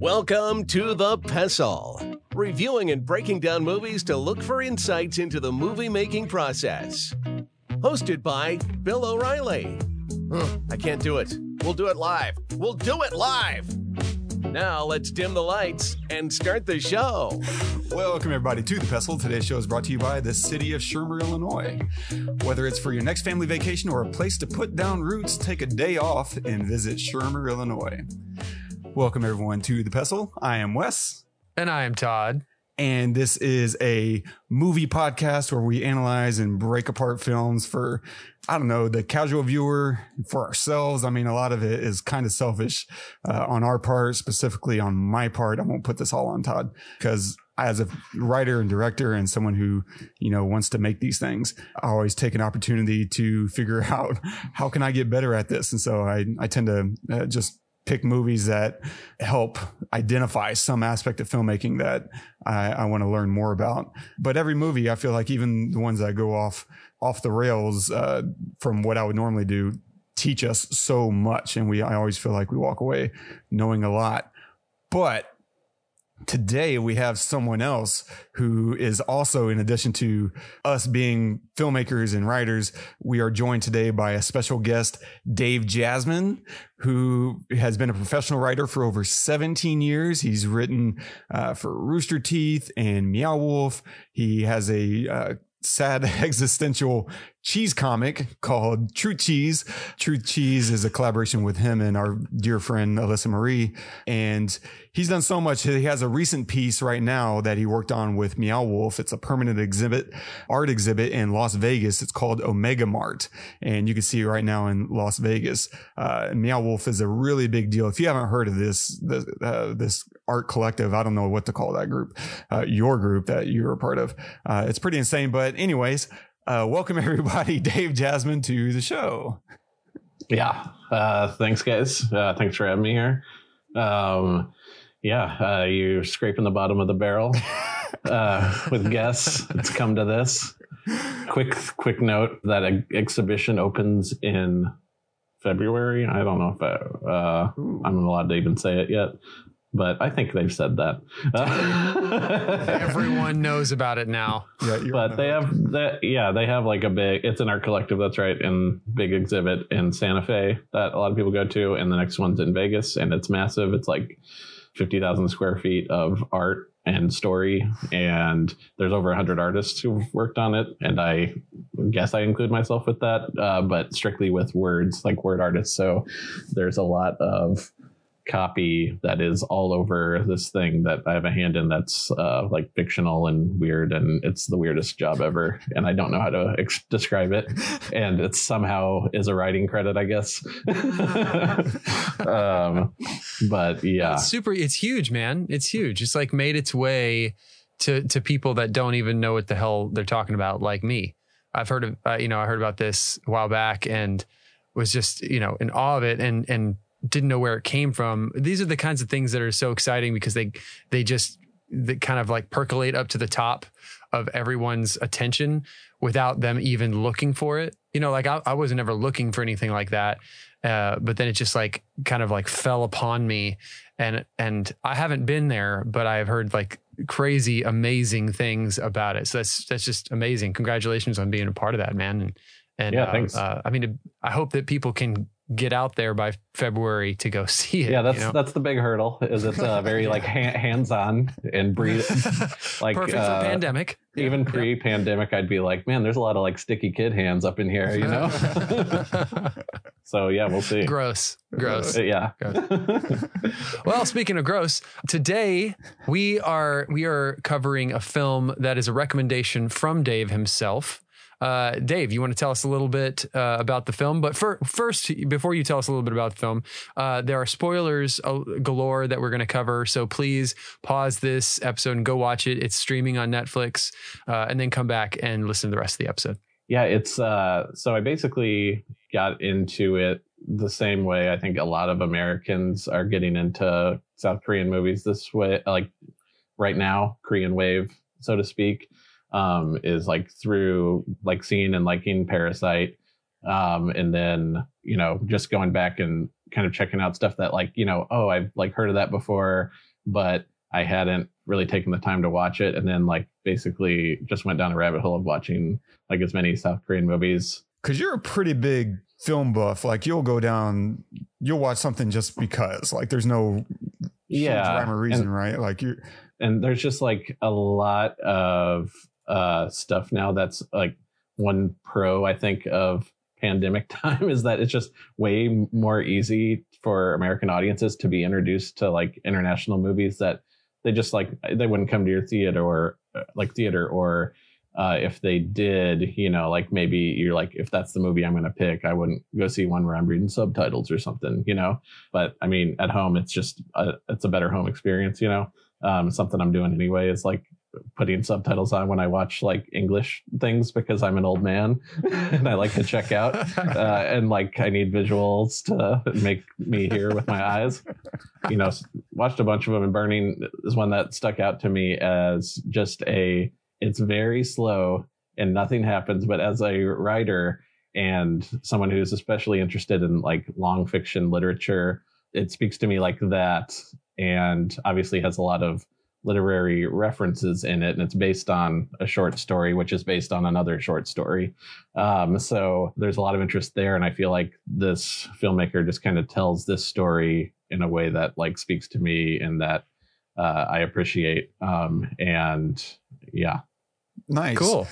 Welcome to The Pestle, reviewing and breaking down movies to look for insights into the movie-making process. Hosted by Bill O'Reilly. I can't do it. We'll do it live. We'll do it live! Now let's dim the lights and start the show. Welcome, everybody, to The Pestle. Today's show is brought to you by the city of Shermer, Illinois. Whether it's for your next family vacation or a place to put down roots, take a day off and visit Shermer, Illinois. Welcome, everyone, to The Pestle. I am Wes. And I am Todd. And this is a movie podcast where we analyze and break apart films for, I don't know, the casual viewer, for ourselves. I mean, a lot of it is kind of selfish on our part, specifically on my part. I won't put this all on Todd because as a writer and director and someone who, you know, wants to make these things, I always take an opportunity to figure out how can I get better at this. And so I tend to just pick movies that help identify some aspect of filmmaking that I want to learn more about. But every movie, I feel like even the ones that go off the rails from what I would normally do, teach us so much. And I always feel like we walk away knowing a lot. But today we have someone else who is also, in addition to us being filmmakers and writers, we are joined today by a special guest, Dave Jasmon, who has been a professional writer for over 17 years. He's written for Rooster Teeth and Meow Wolf. He has a sad existential cheese comic called Truth Cheese. Truth Cheese is a collaboration with him and our dear friend Elissa Marie, and he's done so much. He has a recent piece right now that he worked on with Meow Wolf. It's a permanent art exhibit in Las Vegas. It's called Omega Mart, and you can see it right now in Las Vegas. Meow Wolf is a really big deal. If you haven't heard of this art collective, I don't know what to call that group, your group that you're a part of. It's pretty insane. But anyways, welcome everybody, Dave Jasmon, to the show. Yeah. Thanks guys. Thanks for having me here. You're scraping the bottom of the barrel with guests. It's come to this. Quick note that exhibition opens in February. I don't know if I'm allowed to even say it yet. But I think they've said that. Everyone knows about it now. Yeah, but they have that. Yeah, they have like a big. It's in our collective. That's right. And big exhibit in Santa Fe that a lot of people go to. And the next one's in Vegas, and it's massive. It's like 50,000 square feet of art and story. And there's over 100 artists who've worked on it. And I guess I include myself with that, but strictly with words, like word artists. So there's a lot of copy that is all over this thing that I have a hand in that's like fictional and weird, and it's the weirdest job ever, and I don't know how to describe it, and it somehow is a writing credit, I guess. But yeah, it's huge, man. It's huge. It's like made its way to people that don't even know what the hell they're talking about, like me. I've heard of I heard about this a while back and was just in awe of it and didn't know where it came from. These are the kinds of things that are so exciting because they kind of like percolate up to the top of everyone's attention without them even looking for it. Like I wasn't ever looking for anything like that. But then it just like kind of like fell upon me, and I haven't been there, but I have heard like crazy, amazing things about it. So that's just amazing. Congratulations on being a part of that, man. And yeah, thanks. I hope that people can get out there by February to go see it. Yeah, that's the big hurdle. Is it's very like hands-on and breathe. Like perfect for pandemic. Even pre-pandemic, I'd be like, man, there's a lot of like sticky kid hands up in here, So yeah, we'll see. Gross. Yeah. Gross. Well, speaking of gross, today we are covering a film that is a recommendation from Dave himself. Dave, you want to tell us a little bit about the film? But first, before you tell us a little bit about the film, there are spoilers galore that we're going to cover. So please pause this episode and go watch it. It's streaming on Netflix, and then come back and listen to the rest of the episode. Yeah, it's so I basically got into it the same way I think a lot of Americans are getting into South Korean movies this way, like right now, Korean wave, so to speak. Is like through like seeing and liking Parasite, and then just going back and kind of checking out stuff that, like, you know, oh, I've like heard of that before, but I hadn't really taken the time to watch it. And then like basically just went down a rabbit hole of watching like as many South Korean movies. Because you're a pretty big film buff. Like you'll go down, you'll watch something just because, like, there's no rhyme or reason, and, right? Like you're, and there's just like a lot of stuff now that's like one pro, I think, of pandemic time is that it's just way more easy for American audiences to be introduced to like international movies that they just like, they wouldn't come to your theater or like theater, or if they did, you know, like maybe you're like, if that's the movie I'm going to pick, I wouldn't go see one where I'm reading subtitles or something, you know. But I mean, at home, it's just it's a better home experience, you know. Something I'm doing anyway is like putting subtitles on when I watch like English things, because I'm an old man and I like to check out and like I need visuals to make me hear with my eyes, you know. Watched a bunch of them, and Burning is one that stuck out to me as just a, it's very slow and nothing happens, but as a writer and someone who's especially interested in like long fiction literature, it speaks to me like that, and obviously has a lot of literary references in it, and it's based on a short story which is based on another short story, so there's a lot of interest there. And I feel like this filmmaker just kind of tells this story in a way that like speaks to me and that I appreciate, and yeah. Nice. Cool.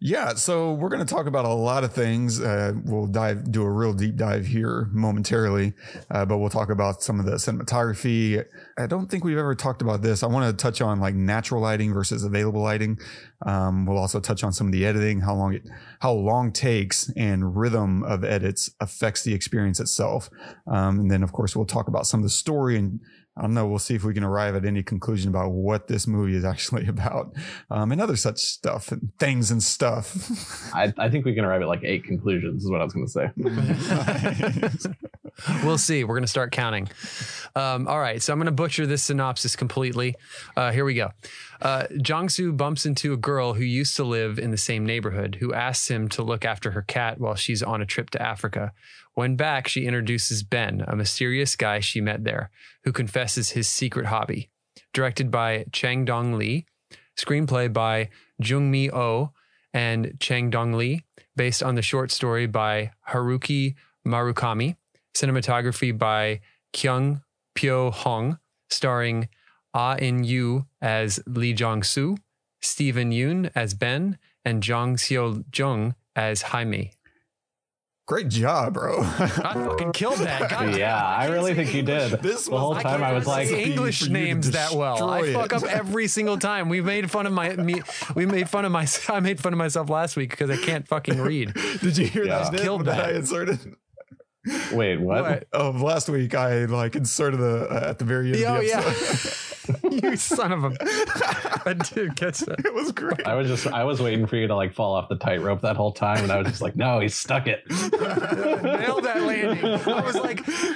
Yeah, so we're going to talk about a lot of things. We'll do a real deep dive here momentarily, but we'll talk about some of the cinematography. I don't think we've ever talked about this. I want to touch on like natural lighting versus available lighting. We'll also touch on some of the editing, how long takes and rhythm of edits affects the experience itself. And then, of course, we'll talk about some of the story, and I don't know, we'll see if we can arrive at any conclusion about what this movie is actually about, and other such stuff and things and stuff. I think we can arrive at like 8 conclusions is what I was going to say. We'll see. We're going to start counting. All right. So I'm going to butcher this synopsis completely. Here we go. Jong-soo bumps into a girl who used to live in the same neighborhood, who asks him to look after her cat while she's on a trip to Africa. When back, she introduces Ben, a mysterious guy she met there, who confesses his secret hobby. Directed by Chang Dong-li, screenplay by Jung-mi-oh and Chang Dong-li, based on the short story by Haruki Murakami, cinematography by Kyung-pyo, starring Ah-in as Lee Jong-soo, Steven Yeun as Ben, and Jong Seol Jung as Jaime. Great job, bro. I fucking killed that. God, yeah, I really think you did. This the whole time I was like, English names that well. I fuck up every single time. I made fun of myself last week because I can't fucking read. Did you hear that? Killed that. I inserted. Wait, what? Last week I like inserted the at the very end of the episode. Yeah. You son of a! I did catch that. It was great. I was waiting for you to like fall off the tightrope that whole time, and I was just like, no, he stuck it. Nailed that landing.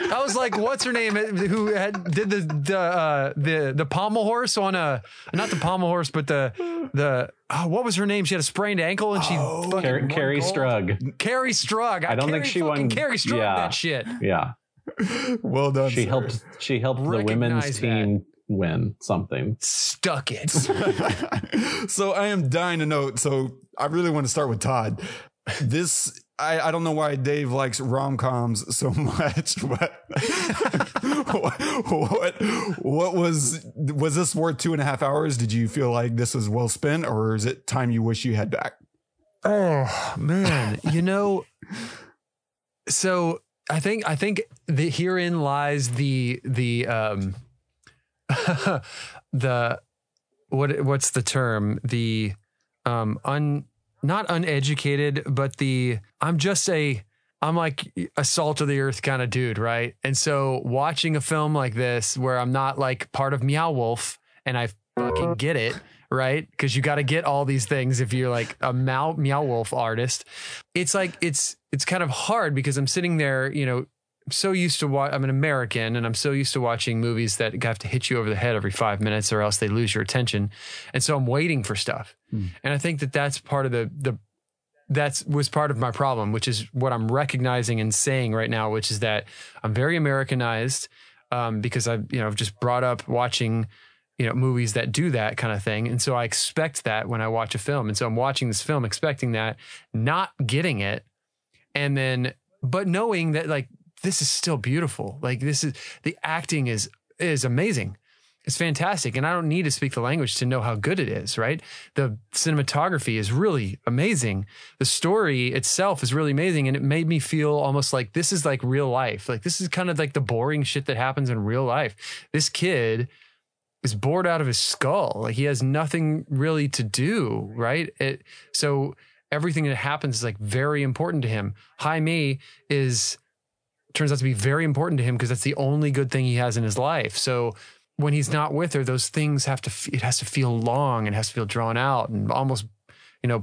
I was like, what's her name? Who did the pommel horse on a, not the pommel horse, but the. Oh, what was her name? She had a sprained ankle and she fucking Kerri Strug. Kerri Strug. I don't think she won. Kerri Strug that shit. Yeah. Well done. She helped the women's team win something. Stuck it. So I am dying to know. So I really want to start with Todd. This I don't know why Dave likes rom-coms so much, but what was this worth 2.5 hours? Did you feel like this was well spent, or is it time you wish you had back? Oh man, you know, so I think the herein lies the the what's the term? The not uneducated, but I'm like a salt of the earth kind of dude, right? And so watching a film like this where I'm not like part of Meow Wolf and I fucking get it, right? Because you got to get all these things if you're like a Meow Wolf artist. It's like it's kind of hard because I'm sitting there, you know, I'm an American and I'm so used to watching movies that have to hit you over the head every 5 minutes or else they lose your attention. And so I'm waiting for stuff. And I think that's part of the That was part of my problem, which is what I'm recognizing and saying right now, which is that I'm very Americanized because I've just brought up watching, movies that do that kind of thing. And so I expect that when I watch a film. And so I'm watching this film, expecting that, not getting it. And then, but knowing that like, this is still beautiful. Like this is, the acting is amazing. It's fantastic. And I don't need to speak the language to know how good it is, right? The cinematography is really amazing. The story itself is really amazing. And it made me feel almost like this is like real life. Like this is kind of like the boring shit that happens in real life. This kid is bored out of his skull. Like he has nothing really to do, right? So everything that happens is like very important to him. Hi Me turns out to be very important to him because that's the only good thing he has in his life. So when he's not with her, those things it has to feel long and has to feel drawn out and almost,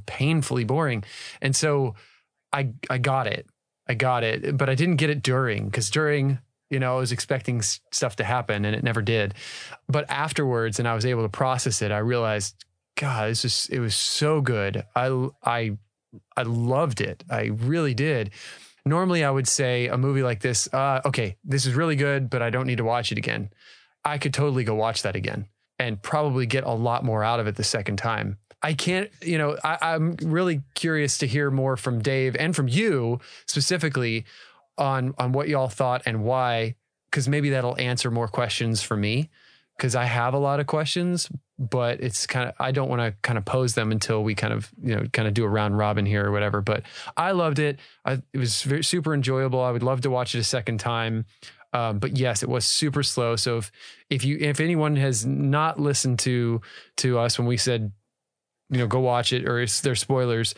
painfully boring. And so I got it, but I didn't get it because I was expecting stuff to happen and it never did. But afterwards, and I was able to process it, I realized, God, it was so good. I loved it. I really did. Normally I would say a movie like this, okay, this is really good, but I don't need to watch it again. I could totally go watch that again and probably get a lot more out of it the second time. I can't, I'm really curious to hear more from Dave and from you specifically on what y'all thought and why, because maybe that'll answer more questions for me, because I have a lot of questions, but it's kind of, I don't want to kind of pose them until we kind of do a round robin here or whatever, but I loved it. It was super enjoyable. I would love to watch it a second time. But yes, it was super slow. So if anyone has not listened to us when we said, go watch it, or there's spoilers,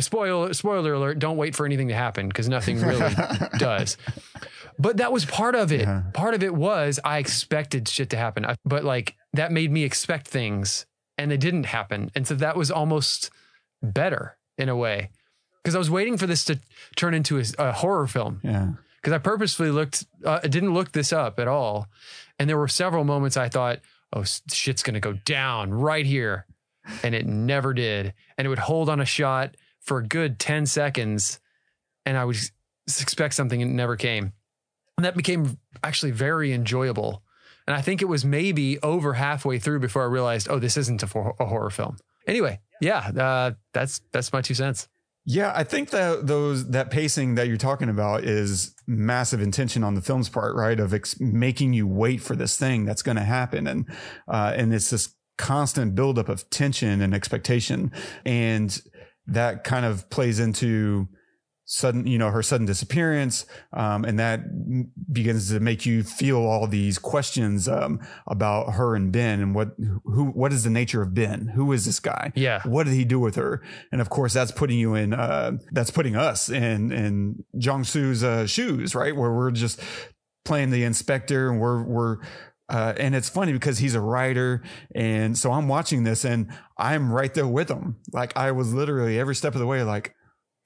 spoiler alert, don't wait for anything to happen because nothing really does. But that was part of it. Yeah. Part of it was I expected shit to happen, but like that made me expect things and they didn't happen. And so that was almost better in a way because I was waiting for this to turn into a horror film. Yeah. Because I purposefully didn't look this up at all. And there were several moments I thought, oh, shit's going to go down right here. And it never did. And it would hold on a shot for a good 10 seconds. And I would expect something and it never came. And that became actually very enjoyable. And I think it was maybe over halfway through before I realized, oh, this isn't a horror film. Anyway, yeah, that's my 2 cents. Yeah, I think that that pacing that you're talking about is massive intention on the film's part, right? Of making you wait for this thing that's going to happen. And it's this constant buildup of tension and expectation. And that kind of plays into sudden, her sudden disappearance. And that begins to make you feel all these questions, about her and Ben and what is the nature of Ben? Who is this guy? Yeah. What did he do with her? And of course that's putting you in, that's putting us in Jong-soo's, shoes, right? Where we're just playing the inspector and and it's funny because he's a writer. And so I'm watching this and I'm right there with him. Like I was literally every step of the way, like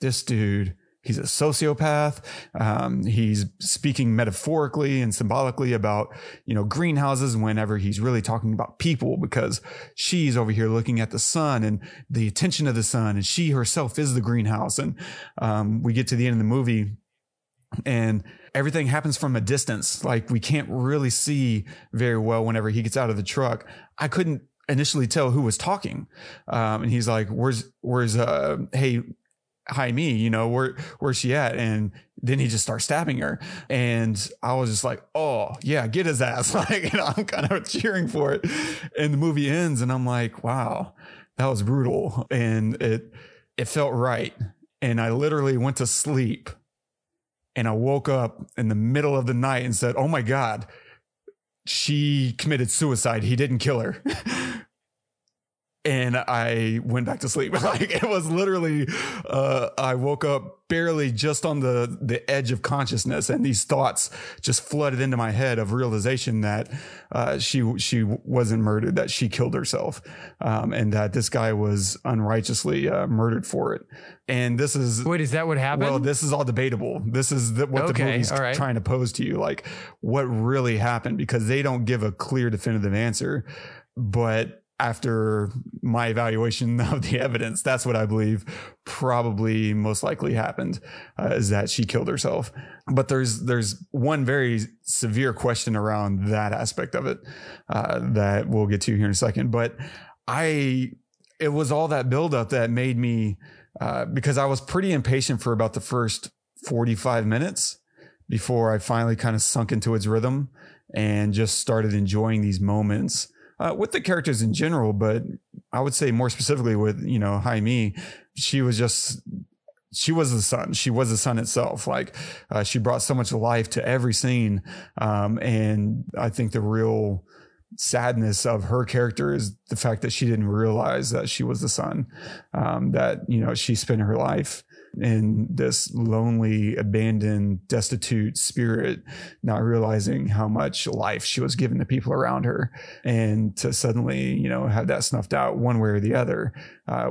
this dude, he's a sociopath. He's speaking metaphorically and symbolically about, greenhouses whenever he's really talking about people, because she's over here looking at the sun and the attention of the sun. And she herself is the greenhouse. And we get to the end of the movie and everything happens from a distance. Like we can't really see very well whenever he gets out of the truck. I couldn't initially tell who was talking. And he's like, Hi Me, where's she at? And then he just starts stabbing her. And I was just like, oh yeah, get his ass. Like, I'm kind of cheering for it. And the movie ends and I'm like, wow, that was brutal. And it felt right. And I literally went to sleep and I woke up in the middle of the night and said, oh my God, she committed suicide. He didn't kill her. And I went back to sleep. Like it was literally, I woke up barely just on the edge of consciousness, and these thoughts just flooded into my head of realization that she wasn't murdered, that she killed herself, and that this guy was unrighteously murdered for it. And this is is that what happened? Well, this is all debatable. This is the movie's trying to pose to you, like what really happened, because they don't give a clear, definitive answer, but after my evaluation of the evidence, that's what I believe probably most likely happened, is that she killed herself. But there's one very severe question around that aspect of it that we'll get to here in a second. But it was all that buildup that made me, because I was pretty impatient for about the first 45 minutes before I finally kind of sunk into its rhythm and just started enjoying these moments with the characters in general. But I would say more specifically with, you know, Jaime, she was the sun. She was the sun itself. Like she brought so much life to every scene. And I think the real sadness of her character is the fact that she didn't realize that she was the sun, that, you know, she spent her life in this lonely, abandoned, destitute spirit, not realizing how much life she was giving to people around her. And to suddenly, you know, have that snuffed out one way or the other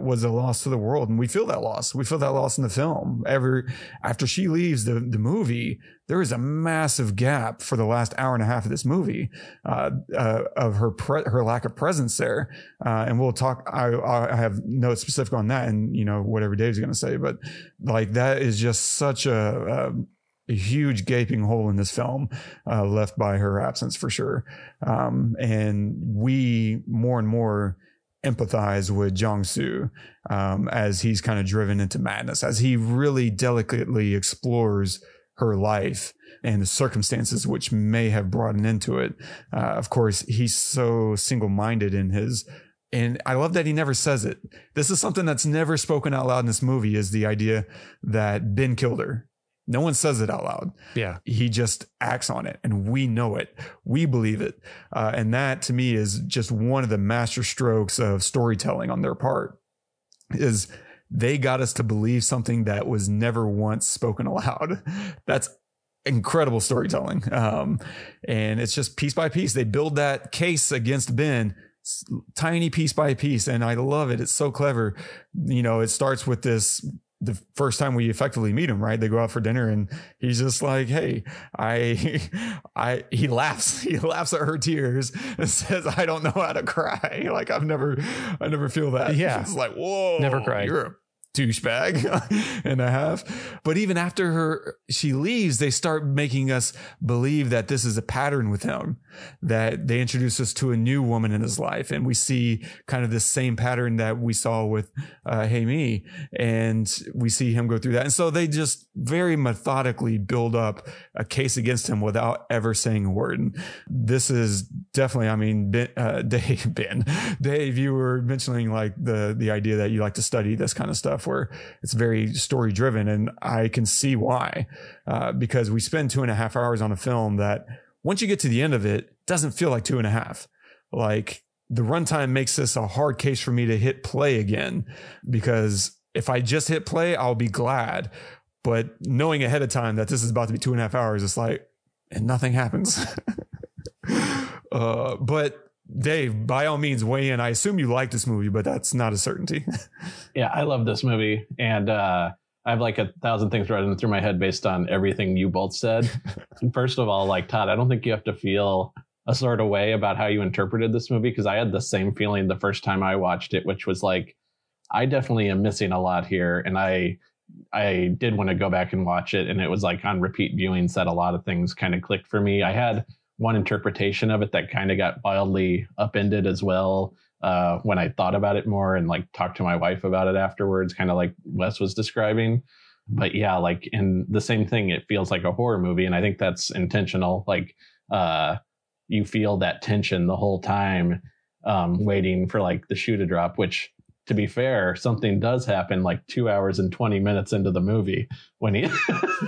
was a loss to the world. And we feel that loss. We feel that loss in the film. After she leaves the movie, there is a massive gap for the last hour and a half of this movie of her lack of presence there. And we'll talk. I have notes specific on that and, you know, whatever Dave's going to say. But like that is just such a huge gaping hole in this film left by her absence for sure. And we more and more empathize with Jong-soo as he's kind of driven into madness, as he really delicately explores her life and the circumstances which may have brought him into it. Of course, he's so single-minded in his, and I love that he never says it. This is something that's never spoken out loud in this movie, is the idea that Ben killed her. No one says it out loud. Yeah. He just acts on it, and we know it. We believe it. And that to me is just one of the master strokes of storytelling on their part, is they got us to believe something that was never once spoken aloud. That's incredible storytelling. And it's just piece by piece. They build that case against Ben, tiny piece by piece. And I love it. It's so clever. You know, it starts with this, the first time we effectively meet him, right? They go out for dinner and he's just like, hey, he laughs. He laughs at her tears and says, I don't know how to cry. Like I never feel that. Yeah. It's like, whoa, never cry. You're a douchebag and a half. But even after she leaves, they start making us believe that this is a pattern with him, that they introduce us to a new woman in his life. And we see kind of the same pattern that we saw with Jaime, and we see him go through that. And so they just very methodically build up a case against him without ever saying a word. And this is definitely, I mean, Dave, you were mentioning like the idea that you like to study this kind of stuff where it's very story driven. And I can see why, because we spend 2.5 hours on a film that, once you get to the end of it, doesn't feel like 2.5. Like the runtime makes this a hard case for me to hit play again, because if I just hit play, I'll be glad. But knowing ahead of time that this is about to be 2.5 hours, it's like, and nothing happens. But Dave, by all means, weigh in. I assume you like this movie, but that's not a certainty. Yeah, I love this movie. And I have like 1,000 things running through my head based on everything you both said. First of all, like Todd, I don't think you have to feel a sort of way about how you interpreted this movie, because I had the same feeling the first time I watched it, which was like, I definitely am missing a lot here. And I did want to go back and watch it. And it was like on repeat viewing said a lot of things kind of clicked for me. I had one interpretation of it that kind of got wildly upended as well. When I thought about it more and like talked to my wife about it afterwards, kind of like Wes was describing. But yeah, like in the same thing, it feels like a horror movie. And I think that's intentional. Like you feel that tension the whole time, waiting for like the shoe to drop, which, to be fair, something does happen like 2 hours and 20 minutes into the movie when he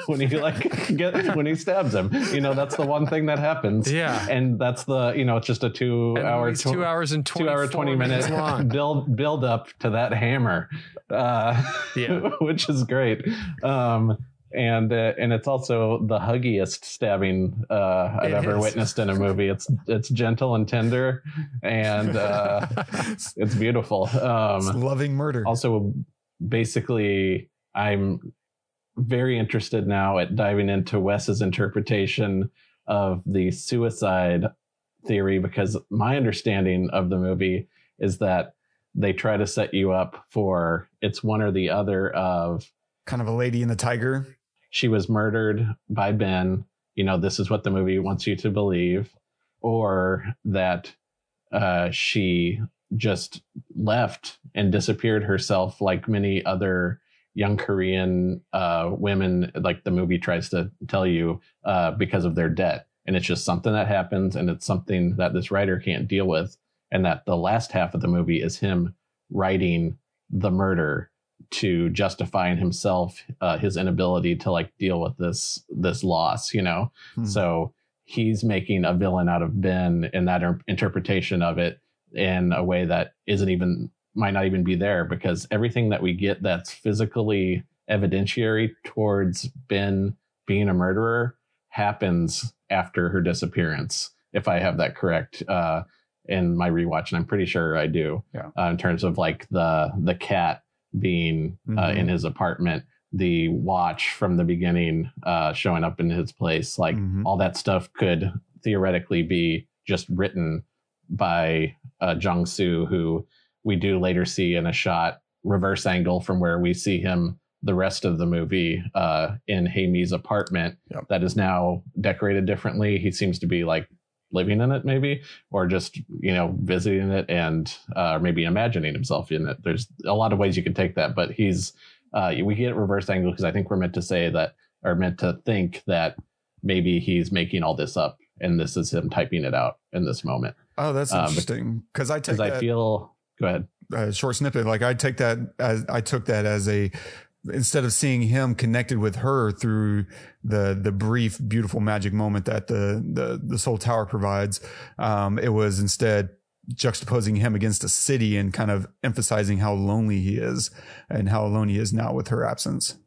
when he stabs him. You know, that's the one thing that happens. Yeah. And that's the, you know, it's just a 2 hour 2 hours and 20 minutes long build up to that hammer. Yeah. Which is great. And it's also the huggiest stabbing I've ever witnessed in a movie. It's gentle and tender, and it's beautiful. It's loving murder. Also, basically, I'm very interested now at diving into Wes's interpretation of the suicide theory, because my understanding of the movie is that they try to set you up for it's one or the other of kind of a Lady and the Tiger. She was murdered by Ben. You know, this is what the movie wants you to believe. Or that she just left and disappeared herself like many other young Korean women, like the movie tries to tell you, because of their debt. And it's just something that happens, and it's something that this writer can't deal with. And that the last half of the movie is him writing the murder to justify in himself his inability to like deal with this loss, you know. So he's making a villain out of Ben in that interpretation of it in a way that might not even be there, because everything that we get that's physically evidentiary towards Ben being a murderer happens after her disappearance, if I have that correct in my rewatch, and I'm pretty sure I do. Yeah. In terms of like the cat being in his apartment, the watch from the beginning showing up in his place, like all that stuff could theoretically be just written by Jung-soo, who we do later see in a shot reverse angle from where we see him the rest of the movie in Hae-mi's apartment that is now decorated differently. He seems to be like living in it, maybe, or just, you know, visiting it and maybe imagining himself in it. There's a lot of ways you can take that, but he's we get reverse angle because I think we're meant to say that, or meant to think that maybe he's making all this up and this is him typing it out in this moment. Oh, that's interesting, because I take that, I feel, go ahead, short snippet, like I took that as instead of seeing him connected with her through the brief, beautiful magic moment that the Seoul Tower provides, it was instead juxtaposing him against a city and kind of emphasizing how lonely he is and how alone he is now with her absence,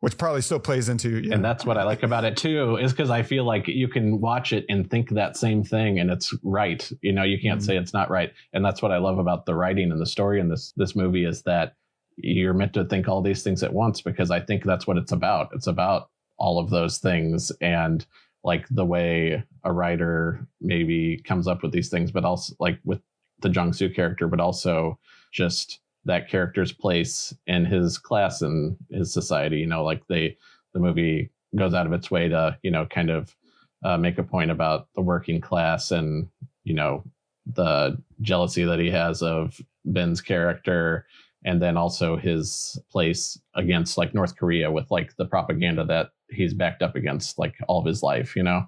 which probably still plays into. You know. And that's what I like about it, too, is because I feel like you can watch it and think that same thing and it's right. You know, you can't say it's not right. And that's what I love about the writing and the story in this movie, is that you're meant to think all these things at once, because I think that's what it's about. It's about all of those things, and like the way a writer maybe comes up with these things, but also like with the Jung-soo character, but also just that character's place in his class and his society. You know, like the movie goes out of its way to, you know, kind of make a point about the working class and, you know, the jealousy that he has of Ben's character. And then also his place against like North Korea with like the propaganda that he's backed up against like all of his life, you know.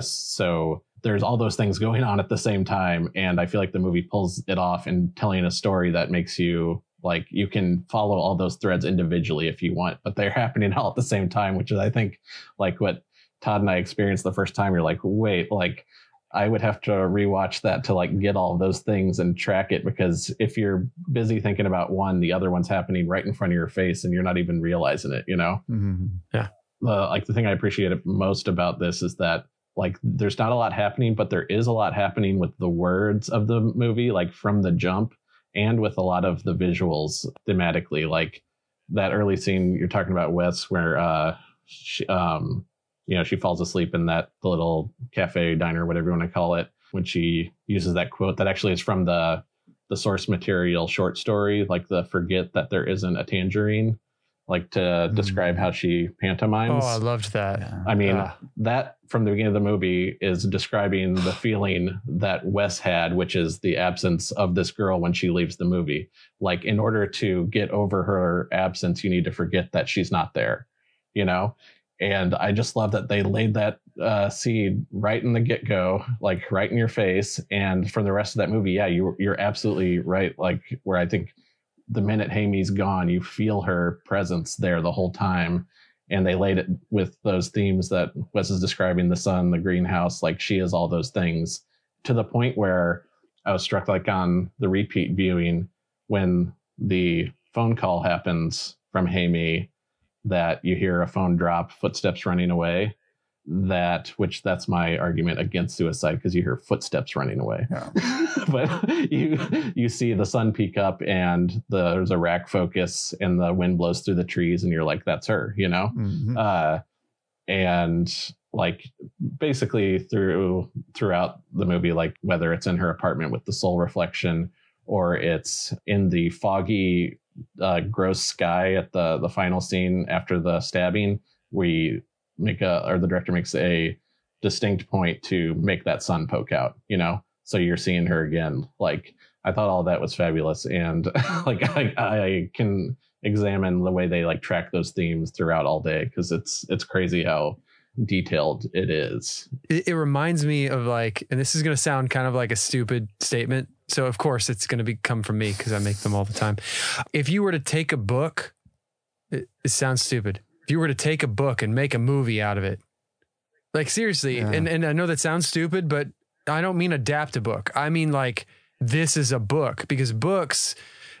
So there's all those things going on at the same time. And I feel like the movie pulls it off in telling a story that makes you like, you can follow all those threads individually if you want, but they're happening all at the same time, which is, I think, like what Todd and I experienced the first time. You're like, wait, like, I would have to rewatch that to like get all of those things and track it, because if you're busy thinking about one, the other one's happening right in front of your face and you're not even realizing it, you know? Yeah. Like the thing I appreciated most about this is that like there's not a lot happening, but there is a lot happening with the words of the movie, like from the jump, and with a lot of the visuals thematically, like that early scene you're talking about, Wes, where she falls asleep in that little cafe, diner, whatever you want to call it, when she uses that quote that actually is from the source material short story, like the "Forget That There Isn't a Tangerine," like to describe how she pantomimes. Oh, I loved that. I mean, that from the beginning of the movie is describing the feeling that Wes had, which is the absence of this girl when she leaves the movie. Like, in order to get over her absence, you need to forget that she's not there, you know? And I just love that they laid that seed right in the get-go, like right in your face. And for the rest of that movie, yeah, you're absolutely right. Like, where I think the minute Hae-mi's gone, you feel her presence there the whole time. And they laid it with those themes that Wes is describing, the sun, the greenhouse, like she is all those things, to the point where I was struck, like on the repeat viewing, when the phone call happens from Hae-mi, that you hear a phone drop, footsteps running away, that's my argument against suicide, because you hear footsteps running away. But you see the sun peek up and there's a rack focus and the wind blows through the trees and you're like, that's her, you know? And like basically throughout the movie, like whether it's in her apartment with the soul reflection or it's in the foggy, gross sky at the final scene after the stabbing. We make or the director makes a distinct point to make that sun poke out, you know, so you're seeing her again. Like, I thought all that was fabulous. And like, I can examine the way they like track those themes throughout all day, because it's crazy how detailed it is. It reminds me of like, and this is going to sound kind of like a stupid statement, so of course it's going to come from me because I make them all the time. If you were to take a book, it sounds stupid. If you were to take a book and make a movie out of it, like seriously, yeah. and I know that sounds stupid, but I don't mean adapt a book. I mean like this is a book, because books,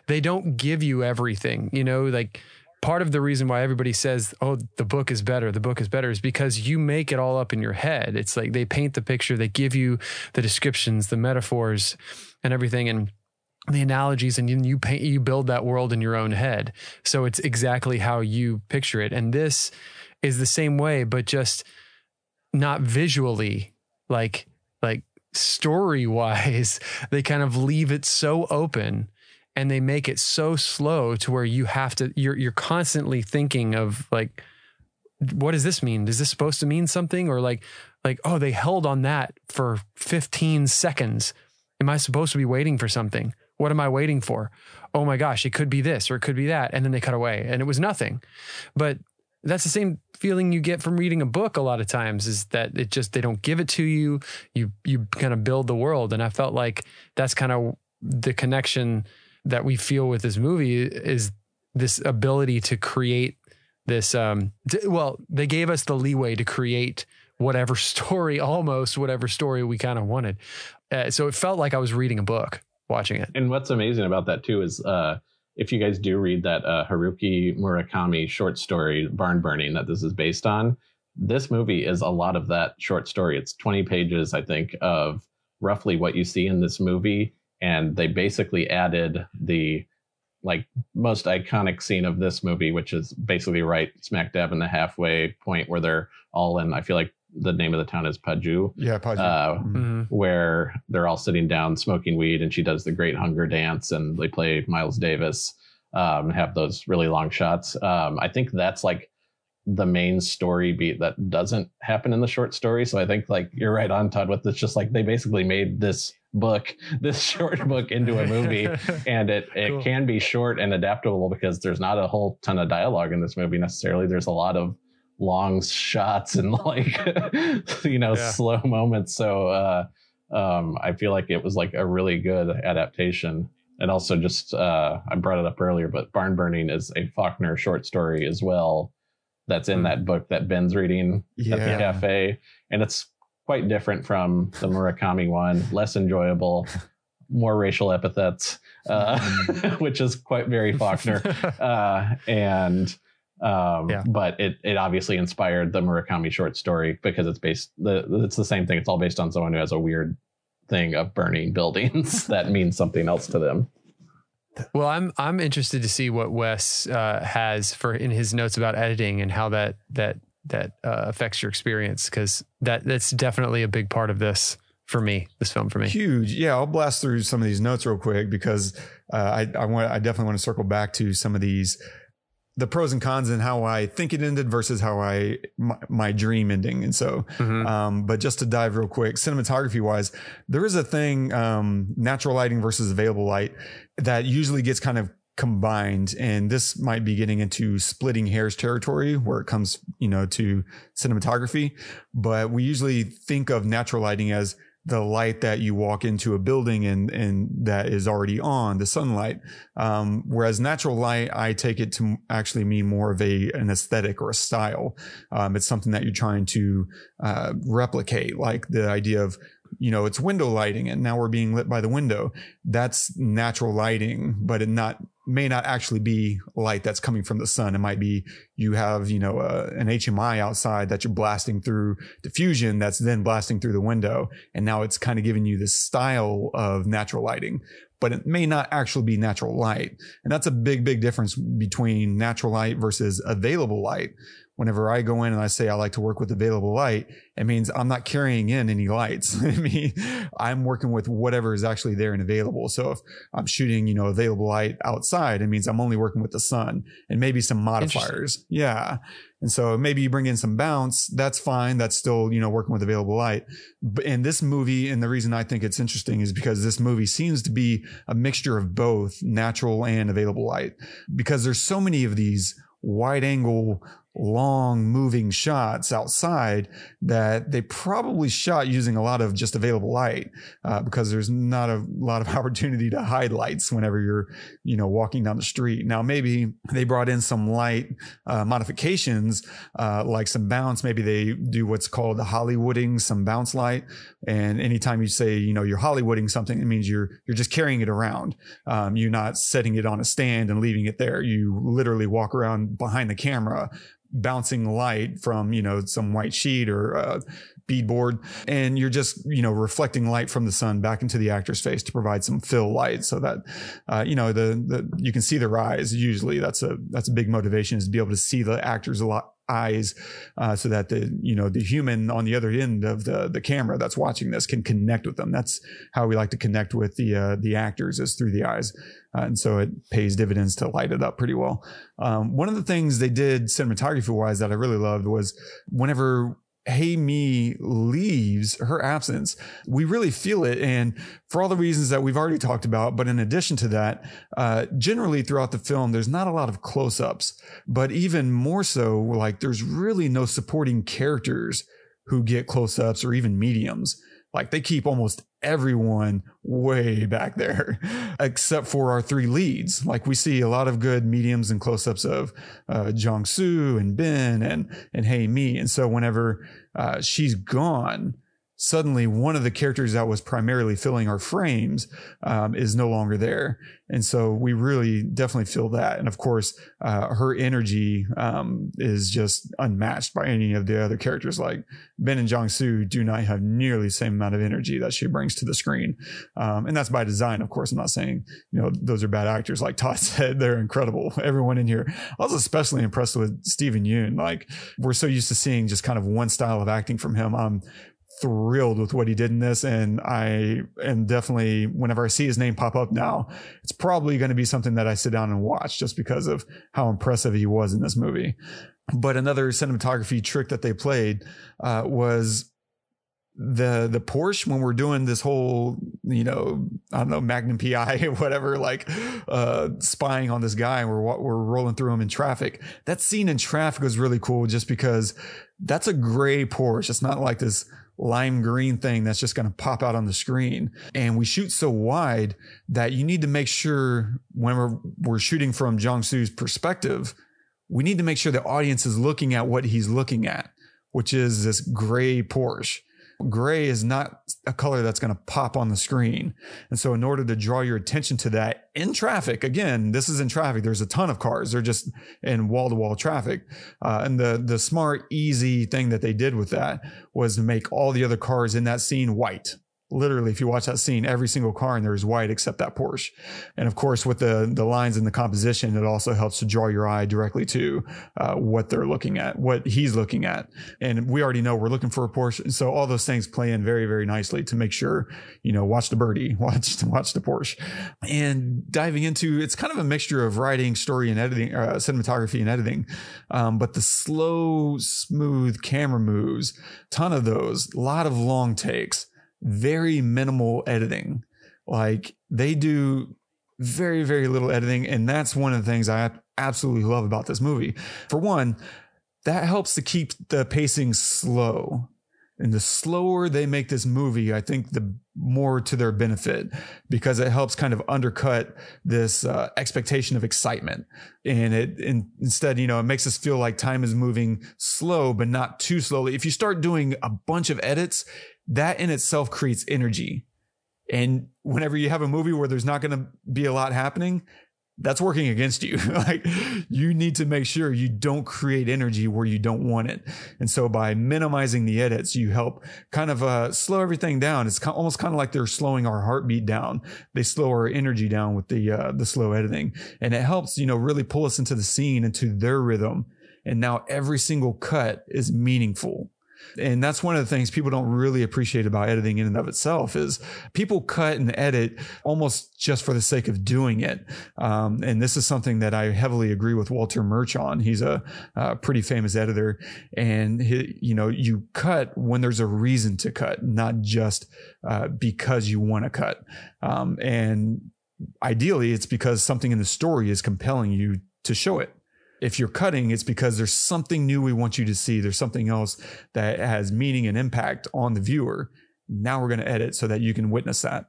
they don't give you everything, you know, like part of the reason why everybody says, oh, the book is better is because you make it all up in your head. It's like they paint the picture, they give you the descriptions, the metaphors and everything and the analogies, and you build that world in your own head. So it's exactly how you picture it. And this is the same way, but just not visually, like story wise, they kind of leave it so open. And they make it so slow to where you have to, you're constantly thinking of like, what does this mean? Is this supposed to mean something? Or like, oh, they held on that for 15 seconds. Am I supposed to be waiting for something? What am I waiting for? Oh my gosh, it could be this or it could be that. And then they cut away and it was nothing. But that's the same feeling you get from reading a book a lot of times, is that it just, they don't give it to you. You kind of build the world. And I felt like that's kind of the connection that we feel with this movie, is this ability to create this. They gave us the leeway to create whatever story we kind of wanted. So it felt like I was reading a book watching it. And what's amazing about that too is if you guys do read that Haruki Murakami short story, Barn Burning, that this is based on, this movie is a lot of that short story. It's 20 pages, I think, of roughly what you see in this movie. And they basically added the like most iconic scene of this movie, which is basically right smack dab in the halfway point where they're all in. I feel like the name of the town is Paju. Yeah, Paju. Where they're all sitting down smoking weed, and she does the Great Hunger dance, and they play Miles Davis, have those really long shots. I think that's like the main story beat that doesn't happen in the short story. So I think like you're right on, Todd, with this. Just like they basically made this short book into a movie, and it cool. Can be short and adaptable because there's not a whole ton of dialogue in this movie necessarily. There's a lot of long shots and like slow moments. So I feel like it was like a really good adaptation. And also just I brought it up earlier, but Barn Burning is a Faulkner short story as well that's in that book that Ben's reading at the cafe, and it's quite different from the Murakami one, less enjoyable, more racial epithets, which is quite very Faulkner. But it obviously inspired the Murakami short story because it's based, it's the same thing. It's all based on someone who has a weird thing of burning buildings that means something else to them. Well, I'm interested to see what Wes has for in his notes about editing and how that affects your experience, because that's definitely a big part of this for me, this film for me. Huge. Yeah, I'll blast through some of these notes real quick because I definitely want to circle back to some of these, the pros and cons and how I think it ended versus how my dream ending. And so, but just to dive real quick, cinematography wise, there is a thing, natural lighting versus available light, that usually gets kind of combined, and this might be getting into splitting hairs territory where it comes, to cinematography. But we usually think of natural lighting as the light that you walk into a building and that is already on, the sunlight. Whereas natural light, I take it to actually mean more of an aesthetic or a style. It's something that you're trying to replicate, like the idea of, it's window lighting and now we're being lit by the window. That's natural lighting, but it may not actually be light that's coming from the sun. It might be you have, an HMI outside that you're blasting through diffusion that's then blasting through the window. And now it's kind of giving you this style of natural lighting, but it may not actually be natural light. And that's a big, big difference between natural light versus available light, whenever I go in and I say I like to work with available light, it means I'm not carrying in any lights. I mean, I'm working with whatever is actually there and available. So if I'm shooting, you know, available light outside, it means I'm only working with the sun and maybe some modifiers. Yeah. And so maybe you bring in some bounce. That's fine. That's still, you know, working with available light. But in this movie, and the reason I think it's interesting is because this movie seems to be a mixture of both natural and available light, because there's so many of these wide angle, long moving shots outside that they probably shot using a lot of just available light, because there's not a lot of opportunity to hide lights whenever you're, you know, walking down the street. Now, maybe they brought in some light modifications, like some bounce. Maybe they do what's called the Hollywooding, some bounce light. And anytime you say, you know, you're Hollywooding something, it means you're just carrying it around. You're not setting it on a stand and leaving it there. You literally walk around behind the camera, bouncing light from, you know, some white sheet or beadboard, and you're just, you know, reflecting light from the sun back into the actor's face to provide some fill light so that, you know, the you can see their eyes. Usually that's a big motivation, is to be able to see the actor's eyes, so that the, you know, the human on the other end of the camera that's watching this can connect with them. That's how we like to connect with the actors, is through the eyes. And so it pays dividends to light it up pretty well. One of the things they did cinematography wise that I really loved was whenever Hae-mi leaves, her absence, we really feel it. And for all the reasons that we've already talked about, but in addition to that, generally throughout the film, there's not a lot of close-ups, but even more so, like, there's really no supporting characters who get close-ups or even mediums. Like, they keep almost everyone way back there, except for our three leads. Like, we see a lot of good mediums and close-ups of Jong-soo and Bin and Hae-mi. And so whenever she's gone, suddenly one of the characters that was primarily filling our frames is no longer there. And so we really definitely feel that. And of course, her energy is just unmatched by any of the other characters. Like, Ben and Jong-soo do not have nearly the same amount of energy that she brings to the screen. And that's by design, of course. I'm not saying, you know, those are bad actors. Like Todd said, they're incredible. Everyone in here. I was especially impressed with Steven Yeun. Like, we're so used to seeing just kind of one style of acting from him. I'm thrilled with what he did in this, and I am definitely, whenever I see his name pop up now, it's probably going to be something that I sit down and watch, just because of how impressive he was in this movie. But another cinematography trick that they played was the Porsche, when we're doing this whole, you know, I don't know, Magnum PI or whatever, like spying on this guy, and we're rolling through him in traffic. That scene in traffic was really cool, just because that's a gray Porsche. It's not like this lime green thing that's just going to pop out on the screen. And we shoot so wide that you need to make sure, when we're shooting from Jong-soo's perspective, we need to make sure the audience is looking at what he's looking at, which is this gray Porsche. Gray is not a color that's going to pop on the screen. And so in order to draw your attention to that in traffic, again, this is in traffic, there's a ton of cars, they're just in wall-to-wall traffic. And the smart, easy thing that they did with that was to make all the other cars in that scene white. Literally, if you watch that scene, every single car in there is white except that Porsche. And of course, with the lines and the composition, it also helps to draw your eye directly to what they're looking at, what he's looking at. And we already know we're looking for a Porsche. And so all those things play in very, very nicely to make sure, you know, watch the birdie, watch the Porsche. And diving into, it's kind of a mixture of writing, story, and editing, cinematography and editing. But the slow, smooth camera moves, ton of those, a lot of long takes. Very minimal editing. Like, they do very, very little editing. And that's one of the things I absolutely love about this movie. For one, that helps to keep the pacing slow. And the slower they make this movie, I think the more to their benefit, because it helps kind of undercut this expectation of excitement. And instead, you know, it makes us feel like time is moving slow, but not too slowly. If you start doing a bunch of edits, that in itself creates energy. And whenever you have a movie where there's not going to be a lot happening, that's working against you. Like, you need to make sure you don't create energy where you don't want it. And so by minimizing the edits, you help kind of slow everything down. It's almost kind of like they're slowing our heartbeat down. They slow our energy down with the slow editing. And it helps, you know, really pull us into the scene, into their rhythm. And now every single cut is meaningful. And that's one of the things people don't really appreciate about editing in and of itself is people cut and edit almost just for the sake of doing it. And this is something that I heavily agree with Walter Murch on. He's a pretty famous editor, and he, you know, you cut when there's a reason to cut, not just because you want to cut. And ideally, it's because something in the story is compelling you to show it. If you're cutting, it's because there's something new we want you to see. There's something else that has meaning and impact on the viewer. Now we're going to edit so that you can witness that.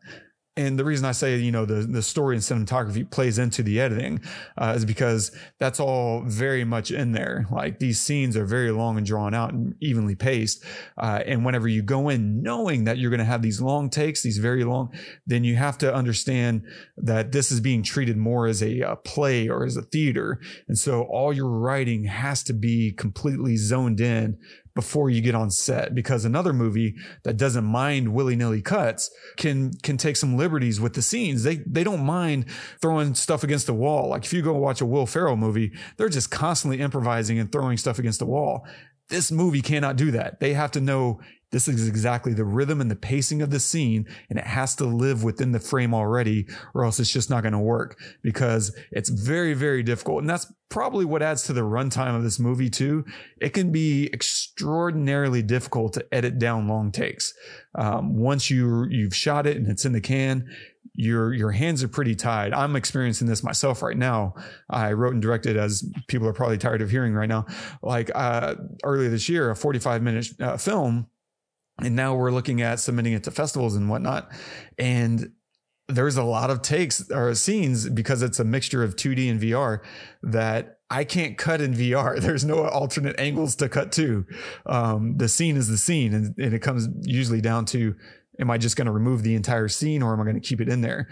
And the reason I say, you know, the story and cinematography plays into the editing is because that's all very much in there. Like, these scenes are very long and drawn out and evenly paced. And whenever you go in knowing that you're going to have these long takes, these very long, then you have to understand that this is being treated more as a play or as a theater. And so all your writing has to be completely zoned in before you get on set, because another movie that doesn't mind willy-nilly cuts can take some liberties with the scenes. They don't mind throwing stuff against the wall. Like, if you go watch a Will Ferrell movie, they're just constantly improvising and throwing stuff against the wall. This movie cannot do that. They have to know this is exactly the rhythm and the pacing of the scene, and it has to live within the frame already, or else it's just not going to work, because it's very, very difficult. And that's probably what adds to the runtime of this movie too. It can be extraordinarily difficult to edit down long takes. Once you've shot it and it's in the can, your hands are pretty tied. I'm experiencing this myself right now. I wrote and directed, as people are probably tired of hearing right now, like earlier this year, a 45-minute film. And now we're looking at submitting it to festivals and whatnot. And there's a lot of takes or scenes, because it's a mixture of 2D and VR, that I can't cut in VR. There's no alternate angles to cut to. The scene is the scene. And it comes usually down to, am I just going to remove the entire scene, or am I going to keep it in there?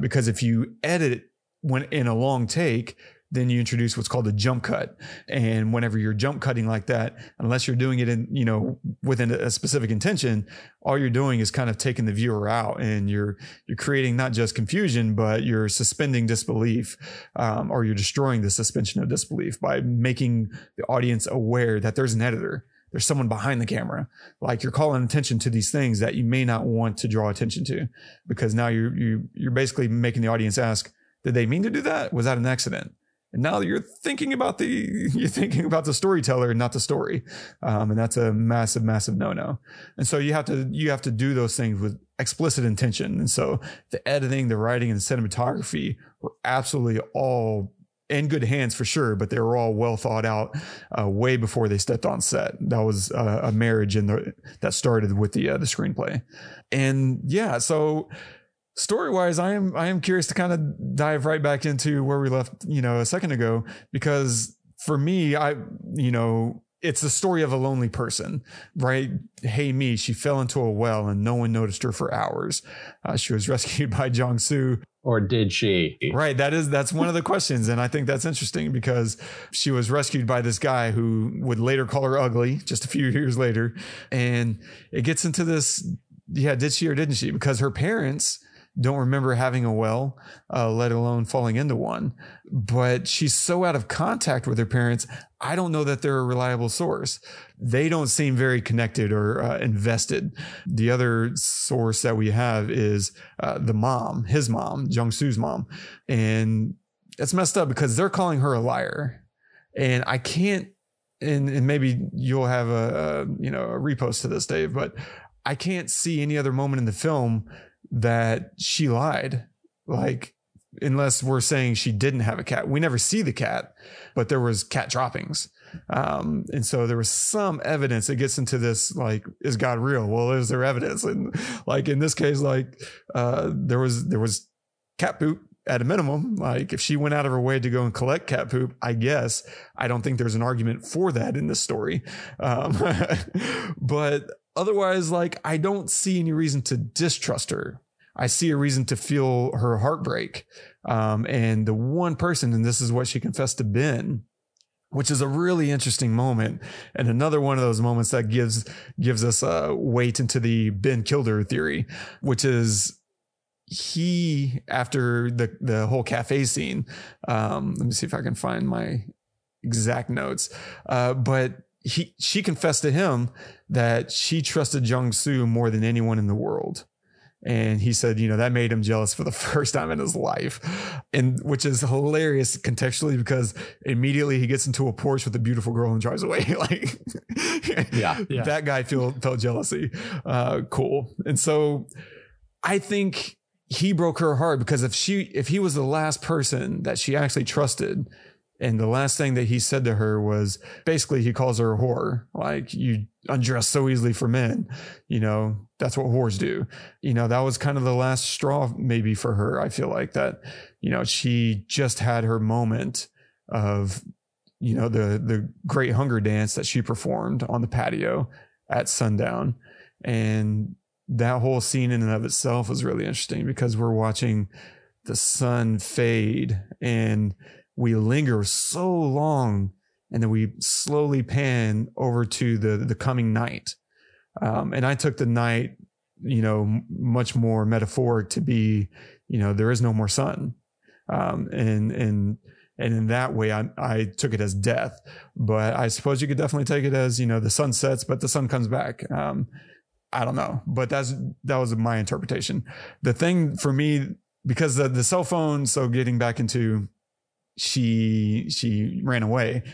Because if you edit when in a long take, then you introduce what's called a jump cut. And whenever you're jump cutting like that, unless you're doing it in, you know, within a specific intention, all you're doing is kind of taking the viewer out, and you're creating not just confusion, but you're suspending disbelief, or you're destroying the suspension of disbelief by making the audience aware that there's an editor. There's someone behind the camera. Like, you're calling attention to these things that you may not want to draw attention to, because now you're basically making the audience ask, did they mean to do that? Was that an accident? And now you're thinking about the storyteller and not the story. And that's a massive, massive no-no. And so you have to do those things with explicit intention. And so the editing, the writing, and the cinematography were absolutely all in good hands for sure, but they were all well thought out way before they stepped on set. That was a marriage that started with the screenplay. And yeah, so story-wise, I am curious to kind of dive right back into where we left, you know, a second ago, because for me, it's the story of a lonely person, right? Hey Me, she fell into a well and no one noticed her for hours. She was rescued by Jong-soo. Or did she? Right. That's one of the questions. And I think that's interesting, because she was rescued by this guy who would later call her ugly just a few years later. And it gets into this, yeah, did she or didn't she? Because her parents don't remember having a well, let alone falling into one. But she's so out of contact with her parents, I don't know that they're a reliable source. They don't seem very connected or invested. The other source that we have is the mom, his mom, Jung-soo's mom. And that's messed up, because they're calling her a liar. And I can't, and maybe you'll have a repost to this, Dave, but I can't see any other moment in the film that she lied, like, unless we're saying she didn't have a cat. We never see the cat, but there was cat droppings. And so there was some evidence. It gets into this, like, is God real? Well, is there evidence? And like, in this case, like, there was cat poop at a minimum. Like, if she went out of her way to go and collect cat poop, I guess, I don't think there's an argument for that in this story. But otherwise, like, I don't see any reason to distrust her. I see a reason to feel her heartbreak. And the one person, and this is what she confessed to Ben, which is a really interesting moment. And another one of those moments that gives us a weight into the Ben killed her theory, which is he, after the whole cafe scene, let me see if I can find my exact notes. But she confessed to him that she trusted Jung-soo more than anyone in the world. And he said, you know, that made him jealous for the first time in his life. And which is hilarious contextually, because immediately he gets into a Porsche with a beautiful girl and drives away. Like, yeah. That guy felt jealousy. Cool. And so I think he broke her heart, because if he was the last person that she actually trusted, and the last thing that he said to her was basically, he calls her a whore. Like, you undress so easily for men, you know, that's what whores do. You know, that was kind of the last straw maybe for her. I feel like that, you know, she just had her moment of, you know, the great hunger dance that she performed on the patio at sundown. And that whole scene in and of itself was really interesting, because we're watching the sun fade and we linger so long, and then we slowly pan over to the coming night. And I took the night, you know, much more metaphoric to be, you know, there is no more sun. And in that way, I took it as death. But I suppose you could definitely take it as, you know, the sun sets, but the sun comes back. I don't know. But that was my interpretation. The thing for me, because the cell phone, so getting back into... She ran away.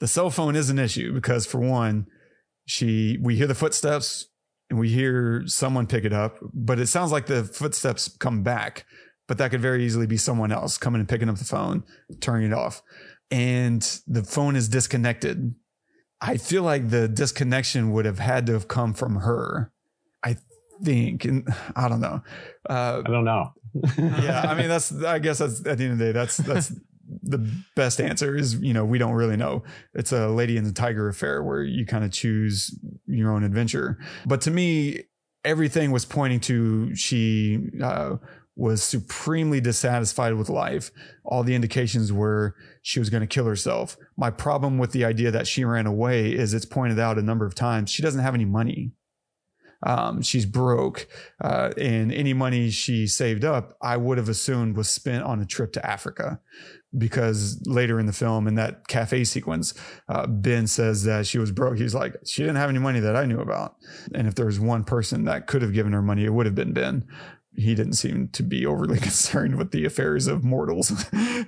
The cell phone is an issue, because for one, we hear the footsteps and we hear someone pick it up, but it sounds like the footsteps come back, but that could very easily be someone else coming and picking up the phone, turning it off. And the phone is disconnected. I feel like the disconnection would have had to have come from her, I think. And I don't know. I don't know. Yeah. I mean, I guess that's at the end of the day, that's, the best answer is, you know, we don't really know. It's a Lady and the Tiger affair, where you kind of choose your own adventure. But to me, everything was pointing to she was supremely dissatisfied with life. All the indications were she was going to kill herself. My problem with the idea that she ran away is, it's pointed out a number of times, she doesn't have any money. She's broke. And any money she saved up, I would have assumed was spent on a trip to Africa, because later in the film, in that cafe sequence, Ben says that she was broke. He's like, she didn't have any money that I knew about. And if there was one person that could have given her money, it would have been Ben. He didn't seem to be overly concerned with the affairs of mortals,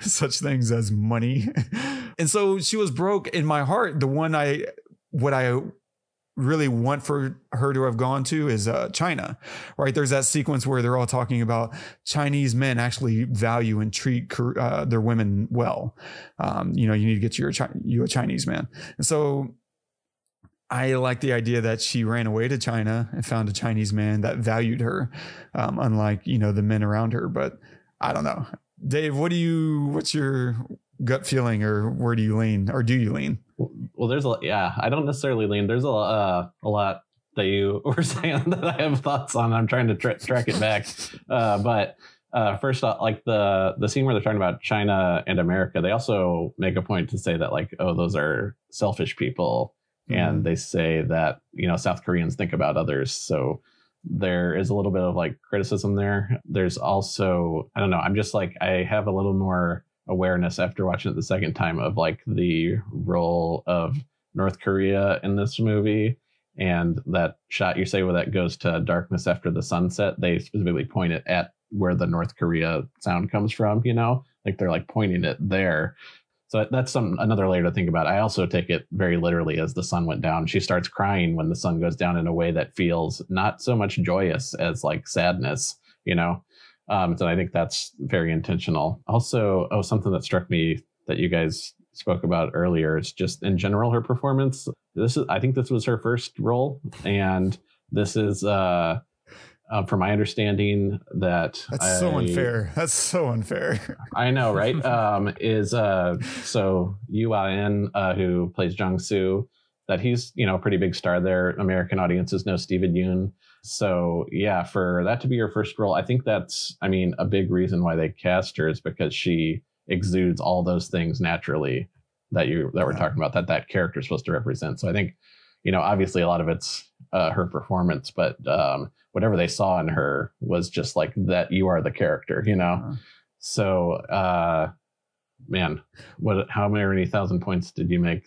such things as money. And so she was broke. In my heart, what I really want for her to have gone to is China, right? There's that sequence where they're all talking about Chinese men actually value and treat their women well. You know, you need to get you a Chinese man. And so I like the idea that she ran away to China and found a Chinese man that valued her, unlike, you know, the men around her. But I don't know. Dave, what's your gut feeling, or where do you lean, or do you lean? Well, I don't necessarily lean. There's a lot that you were saying that I have thoughts on. I'm trying to track it back. But first off, like the scene where they're talking about China and America, they also make a point to say that, like, oh, those are selfish people. Mm-hmm. And they say that, you know, South Koreans think about others. So there is a little bit of, like, criticism there. There's also, I don't know, I'm just like, I have a little more awareness after watching it the second time of, like, the role of North Korea in this movie, and that shot you say where that goes to darkness after the sunset, they specifically point it at where the North Korea sound comes from, you know, like they're, like, pointing it there. So that's another layer to think about. I also take it very literally as the sun went down. She starts crying when the sun goes down in a way that feels not so much joyous as, like, sadness, you know. So I think that's very intentional. Also, something that struck me that you guys spoke about earlier is just in general her performance. I think this was her first role, and this is, from my understanding, that's so unfair. I know, right? So Yoo Ah-in, who plays Jung-soo, that he's, you know, a pretty big star there. American audiences know Steven Yeun. So, yeah, for that to be her first role, I think that's, I mean, a big reason why they cast her is because she exudes all those things naturally that we're talking about, that character is supposed to represent. So I think, you know, obviously a lot of it's her performance, but whatever they saw in her was just like that you are the character, you know. So man, what? How many thousand points did you make?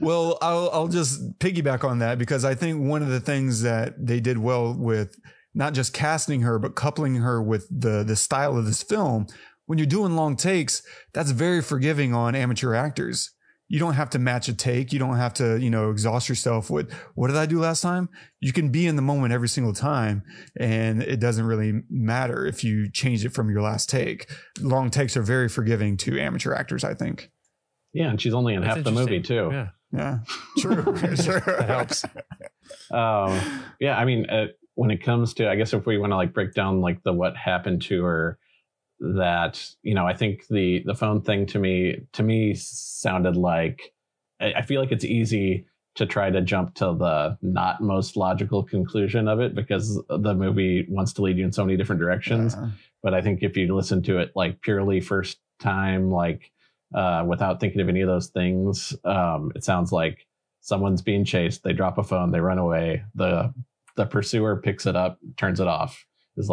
Well, I'll just piggyback on that, because I think one of the things that they did well with not just casting her, but coupling her with the style of this film. When you're doing long takes, that's very forgiving on amateur actors. You don't have to match a take. You don't have to, exhaust yourself with, what did I do last time? You can be in the moment every single time, and it doesn't really matter if you change it from your last take. Long takes are very forgiving to amateur actors, I think. Yeah, and she's only in half the movie, too. Yeah, true. Sure. That helps. When it comes to, I guess if we want to break down the what happened to her, that, I think the phone thing to me sounded like, I feel like it's easy to try to jump to the not most logical conclusion of it, because the movie wants to lead you in so many different directions. Uh-huh. But I think if you listen to it purely first time, without thinking of any of those things, it sounds like someone's being chased. They drop a phone, they run away. The pursuer picks it up, turns it off, is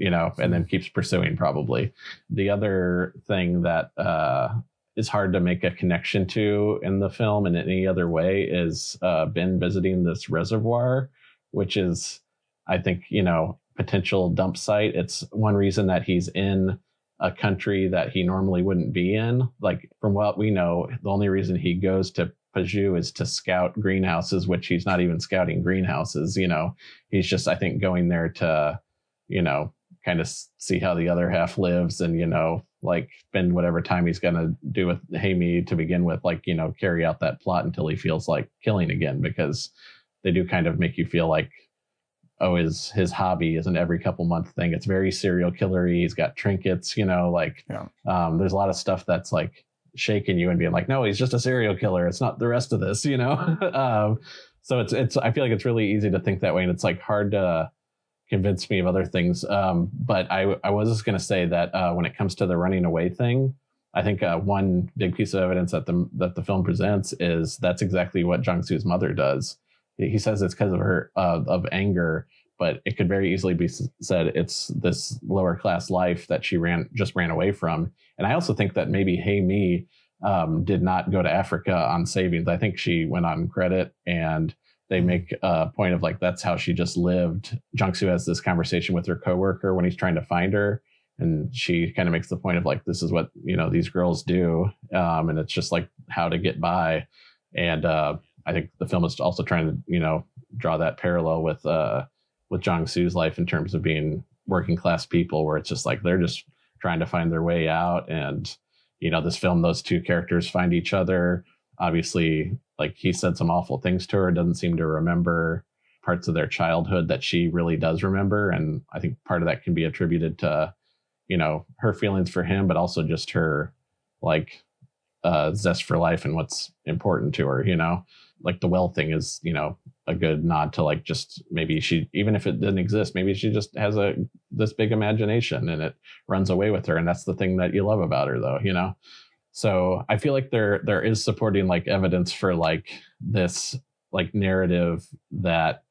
and then keeps pursuing probably. The other thing that is hard to make a connection to in the film in any other way is Ben visiting this reservoir, which is, I think, potential dump site. It's one reason that he's in a country that he normally wouldn't be in. From what we know, the only reason he goes to Paju is to scout greenhouses, which he's not even scouting greenhouses. He's just, I think, going there to, kind of see how the other half lives and, spend whatever time he's going to do with Hae-mi to begin with, carry out that plot until he feels like killing again, because they do kind of make you feel like, oh, his hobby is an every couple month thing. It's very serial killery. He's got trinkets, there's a lot of stuff that's shaking you and being no, he's just a serial killer. It's not the rest of this, So it's I feel like it's really easy to think that way. And it's hard to convince me of other things. But I was just going to say that when it comes to the running away thing, I think one big piece of evidence that the film presents is that's exactly what Jung-soo's mother does. He says it's because of her of anger, but it could very easily be said it's this lower class life that she ran away from. And I also think that maybe Hae-mi did not go to Africa on savings. I think she went on credit, and they make a point of that's how she just lived. Jung-soo has this conversation with her coworker when he's trying to find her, and she kind of makes the point of this is what these girls do, and it's just how to get by. And I think the film is also trying to draw that parallel with Jung-soo's life in terms of being working class people, where it's just they're just trying to find their way out. And this film, those two characters find each other. Obviously, he said some awful things to her, doesn't seem to remember parts of their childhood that she really does remember. And I think part of that can be attributed to, her feelings for him, but also just her zest for life and what's important to her. The well thing is, a good nod to just maybe she, even if it didn't exist, maybe she just has this big imagination and it runs away with her. And that's the thing that you love about her, though, So I feel there is supporting evidence for this narrative that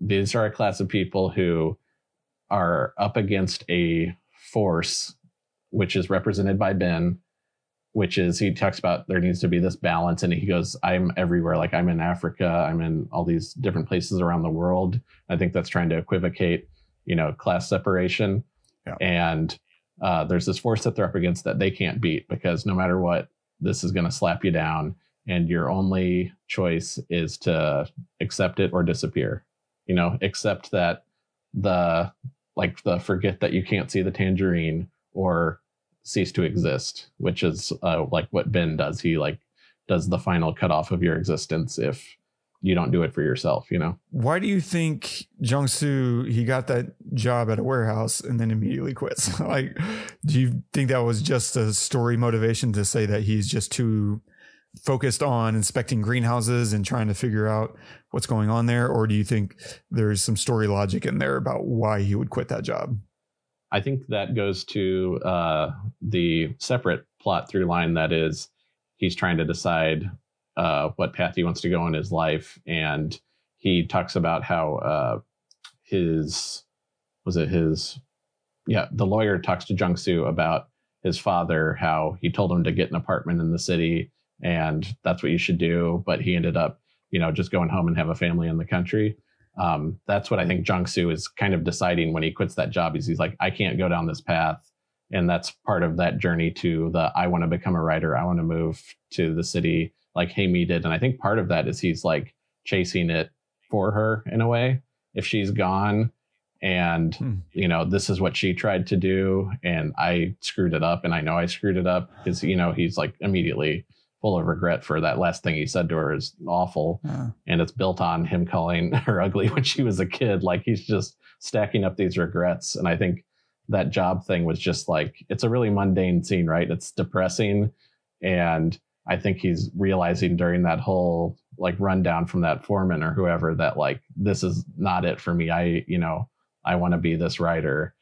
these are a class of people who are up against a force, which is represented by Ben, which is, he talks about there needs to be this balance, and he goes, I'm everywhere. I'm in Africa, I'm in all these different places around the world. I think that's trying to equivocate, class separation. Yeah. And there's this force that they're up against that they can't beat, because no matter what, this is going to slap you down, and your only choice is to accept it or disappear, accept that the forget that you can't see the tangerine, or cease to exist, which is what Ben does. He does the final cutoff of your existence if you don't do it for yourself, Why do you think Jung-soo, he got that job at a warehouse and then immediately quits? Do you think that was just a story motivation to say that he's just too focused on inspecting greenhouses and trying to figure out what's going on there? Or do you think there's some story logic in there about why he would quit that job? I think that goes to the separate plot through line that is, he's trying to decide what path he wants to go in his life. And he talks about how the lawyer talks to Jung-soo about his father, how he told him to get an apartment in the city and that's what you should do. But he ended up, you know, just going home and have a family in the country. That's what I think Jung-soo is kind of deciding when he quits that job. He's like, I can't go down this path. And that's part of that journey to the, I want to become a writer. I want to move to the city like Haemi did. And I think part of that is he's like chasing it for her in a way. If she's gone and, you know, this is what she tried to do and I screwed it up and I know I screwed it up because, you know, he's like immediately full of regret for that last thing he said to her is awful. Yeah. And it's built on him calling her ugly when she was a kid. Like he's just stacking up these regrets. And I think that job thing was just like, it's a really mundane scene, right? It's depressing. And I think he's realizing during that whole like rundown from that foreman or whoever that like, this is not it for me. I want to be this writer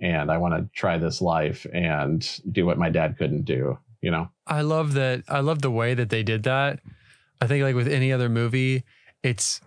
and I want to try this life and do what my dad couldn't do. You know, I love that. I love the way that they did that. I think like with any other movie,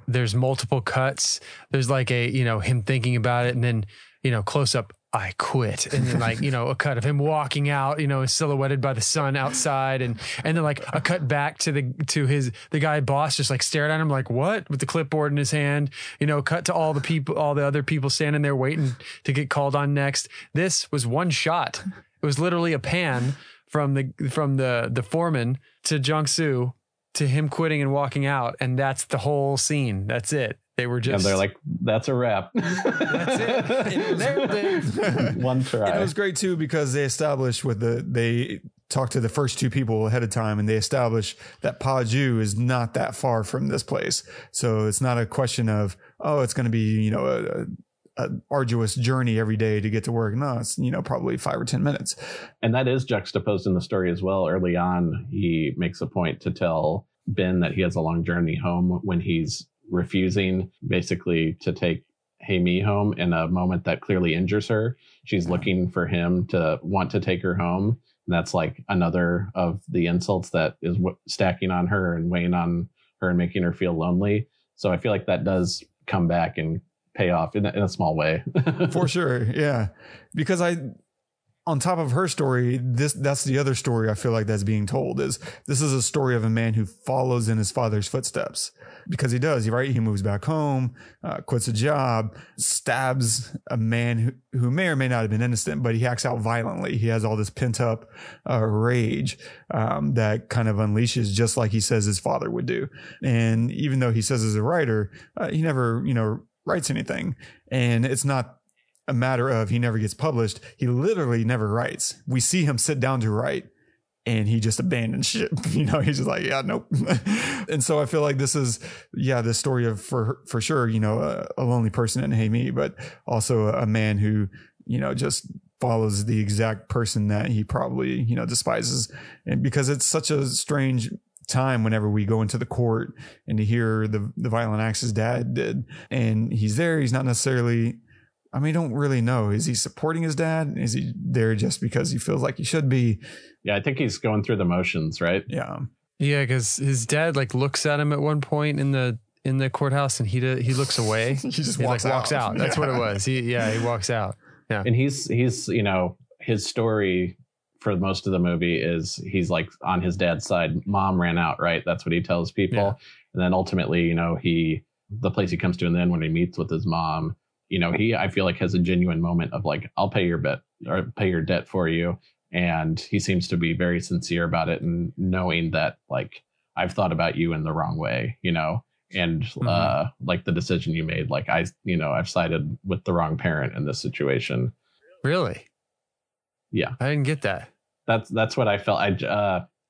there's multiple cuts. There's like a, you know, him thinking about it and then, you know, close up, I quit. And then like, you know, a cut of him walking out, you know, silhouetted by the sun outside. And then like a cut back to the guy boss just like stared at him like, what? With the clipboard in his hand, you know, cut to all the other people standing there waiting to get called on next. This was one shot. It was literally a pan from the foreman to Jung-soo to him quitting and walking out. And that's the whole scene. That's it. They were just... And they're like, that's a wrap. That's it. It was one try. And it was great, too, because they established they talked to the first two people ahead of time, and they established that Paju is not that far from this place. So it's not a question of, oh, it's going to be, you know, a arduous journey every day to get to work. No, it's, you know, probably 5 or 10 minutes. And that is juxtaposed in the story as well. Early on, he makes a point to tell Ben that he has a long journey home when he's refusing basically to take Haemi home in a moment that clearly injures her. She's looking for him to want to take her home. And that's like another of the insults that is stacking on her and weighing on her and making her feel lonely. So I feel like that does come back and pay off in a small way. For sure. Yeah. Because on top of her story, that's the other story I feel like that's being told is this is a story of a man who follows in his father's footsteps because he does, right? He moves back home, quits a job, stabs a man who may or may not have been innocent, but he acts out violently. He has all this pent up rage that kind of unleashes just like he says his father would do. And even though he says as a writer, he never, you know, writes anything. And it's not a matter of he never gets published. He literally never writes. We see him sit down to write and he just abandons shit. You know, he's just like, yeah, nope. And so I feel like this is, yeah, the story of for sure, you know, a lonely person in Haemi, but also a man who, you know, just follows the exact person that he probably, you know, despises. And because it's such a strange time whenever we go into the court and to hear the violent acts his dad did. And he's there. He's not necessarily... I mean, don't really know. Is he supporting his dad? Is he there just because he feels like he should be? Yeah, I think he's going through the motions, right? Yeah. Yeah, because his dad like looks at him at one point in the courthouse and he looks away. He just walks out. That's what it was. He walks out. Yeah. And he's, you know, his story for most of the movie is he's like on his dad's side. Mom ran out, right? That's what he tells people. Yeah. And then ultimately, you know, the place he comes to and then when he meets with his mom, you know, I feel like has a genuine moment of like, I'll pay your bet or pay your debt for you. And he seems to be very sincere about it and knowing that like, I've thought about you in the wrong way, you know, and like the decision you made, like I've sided with the wrong parent in this situation. Really? Yeah. I didn't get that. That's what I felt.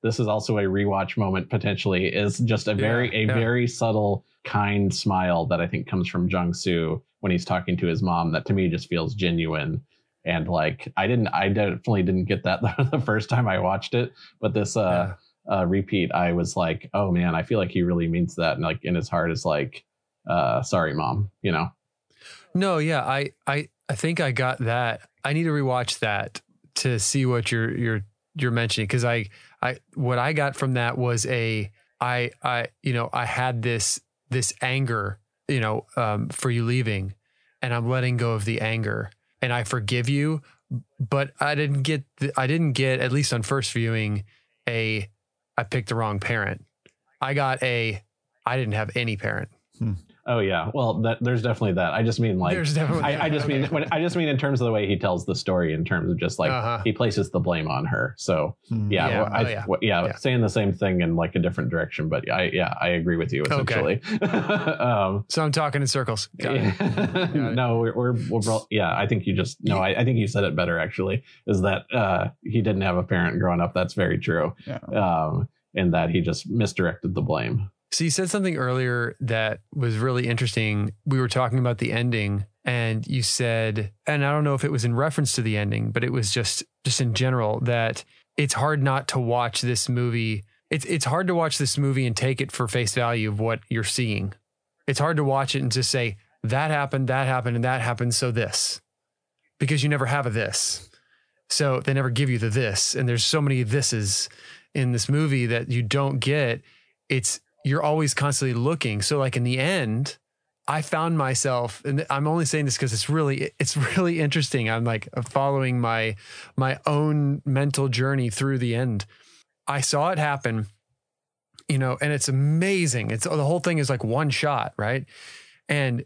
This is also a rewatch moment potentially is just a very subtle, kind smile that I think comes from Jung-soo when he's talking to his mom that to me just feels genuine. And like, I definitely didn't get that the first time I watched it, but this repeat, I was like, oh man, I feel like he really means that. And like in his heart is like, sorry, mom, you know? No. Yeah. I think I got that. I need to rewatch that to see what you're mentioning. Cause what I got from that was I had this anger, you know, for you leaving, and I'm letting go of the anger and I forgive you, But I didn't get, at least on first viewing, I picked the wrong parent. I got I didn't have any parent. Oh yeah. Well, there's definitely that. I just mean like, I just mean in terms of the way he tells the story, in terms of just like, he places the blame on her. So saying the same thing in like a different direction, but I agree with you essentially. Okay. So I'm talking in circles. No, I think you just, no, I think you said it better actually, is that, he didn't have a parent growing up. That's very true. Yeah. And that he just misdirected the blame. So you said something earlier that was really interesting. We were talking about the ending, and you said, and I don't know if it was in reference to the ending, but it was just in general, that it's hard not to watch this movie. It's hard to watch this movie and take it for face value of what you're seeing. It's hard to watch it and just say, that happened, and that happened, so this. Because you never have a this. So they never give you the this. And there's so many thises in this movie that you don't get. You're always constantly looking. So like in the end, I found myself, and I'm only saying this because it's really interesting. I'm like following my own mental journey through the end. I saw it happen, you know, and it's amazing. The whole thing is like one shot, right? And,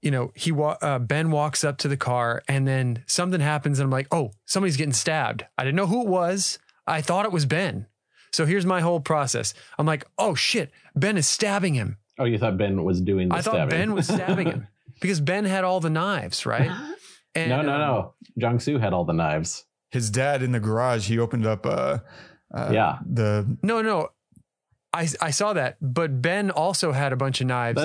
you know, Ben walks up to the car, and then something happens, and I'm like, oh, somebody's getting stabbed. I didn't know who it was. I thought it was Ben. So here's my whole process. I'm like, oh shit, Ben is stabbing him. Oh, you thought Ben was doing the stabbing. I thought Ben was stabbing him because Ben had all the knives, right? And, no. Jong-soo had all the knives. His dad in the garage, he opened up No. I saw that, but Ben also had a bunch of knives.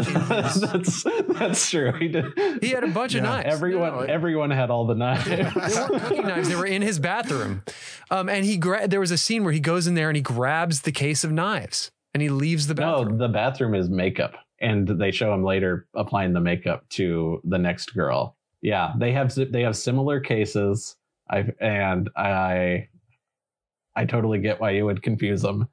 That's true. He did. He had a bunch of knives. Everyone had all the knives. They weren't cooking knives. They were in his bathroom. And there was a scene where he goes in there and he grabs the case of knives and he leaves the bathroom. No, the bathroom is makeup, and they show him later applying the makeup to the next girl. Yeah, they have similar cases. I totally get why you would confuse them.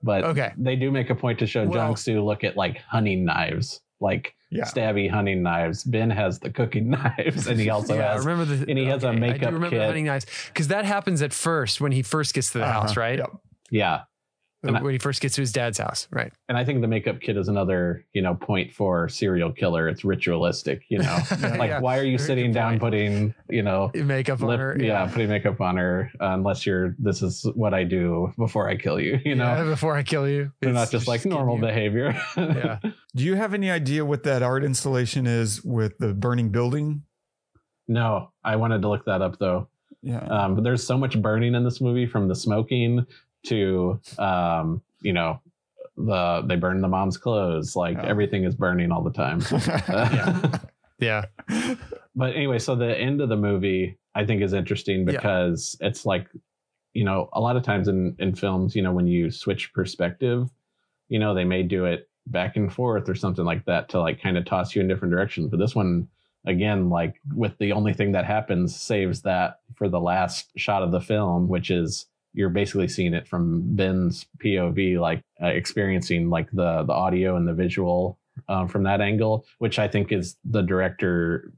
But they do make a point to show Jong-soo look at like hunting knives, like stabby hunting knives. Ben has the cooking knives, and he also has a makeup kit. I do remember hunting knives, because that happens at first when he first gets to the house, right? Yep. Yeah. When he first gets to his dad's house, right? And I think the makeup kit is another, you know, point for serial killer. It's ritualistic, you know. Like, why are you sitting down putting, you know, makeup on her? Yeah, putting makeup on her unless this is what I do before I kill you, you know. Yeah, before I kill you. They're not just like normal behavior. Yeah. Do you have any idea what that art installation is with the burning building? No, I wanted to look that up though. Yeah. But there's so much burning in this movie, from the smoking to you know, they burn the mom's clothes, like everything is burning all the time. But anyway, so the end of the movie I think is interesting because it's like, you know, a lot of times in films, you know, when you switch perspective, you know, they may do it back and forth or something like that to like kind of toss you in different directions. But this one, again, like with the only thing that happens, saves that for the last shot of the film, which is you're basically seeing it from Ben's POV, like experiencing like the audio and the visual from that angle, which I think is the director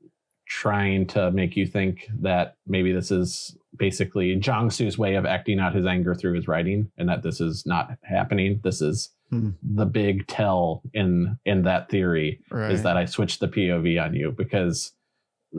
trying to make you think that maybe this is basically Jong-soo's way of acting out his anger through his writing, and that this is not happening. This is the big tell in that theory, right, is that I switched the POV on you, because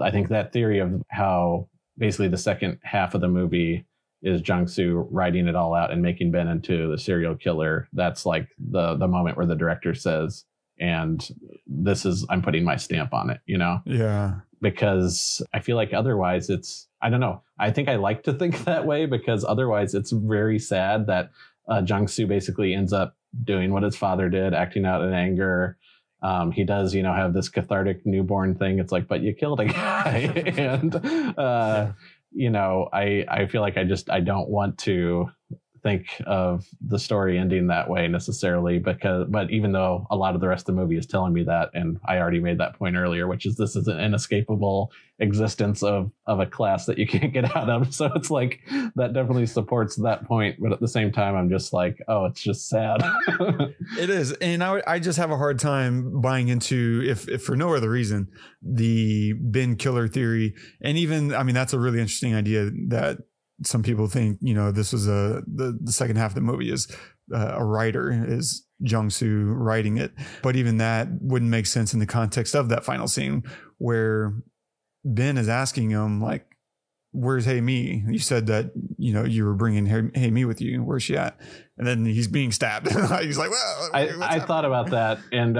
I think that theory of how basically the second half of the movie is Jong-soo writing it all out and making Ben into the serial killer. That's like the moment where the director says, and this is, I'm putting my stamp on it, you know? Yeah. Because I feel like otherwise it's, I don't know. I think I like to think that way, because otherwise it's very sad that Jong-soo basically ends up doing what his father did, acting out in anger. He does, you know, have this cathartic newborn thing. It's like, but you killed a guy. And, you know, I feel like I don't want to think of the story ending that way necessarily, but even though a lot of the rest of the movie is telling me that, and I already made that point earlier, which is this is an inescapable existence of a class that you can't get out of. So it's like that definitely supports that point, but at the same time I'm just like, oh, it's just sad. It is. And I just have a hard time buying into, if for no other reason, the bin killer theory. And even, I mean, that's a really interesting idea that some people think, you know, this was the second half of the movie is a writer, is Jung-soo writing it. But even that wouldn't make sense in the context of that final scene where Ben is asking him, like, where's Hey Me? You said that, you know, you were bringing Hey Me with you. Where's she at? And then he's being stabbed. He's like, well, I thought about that. And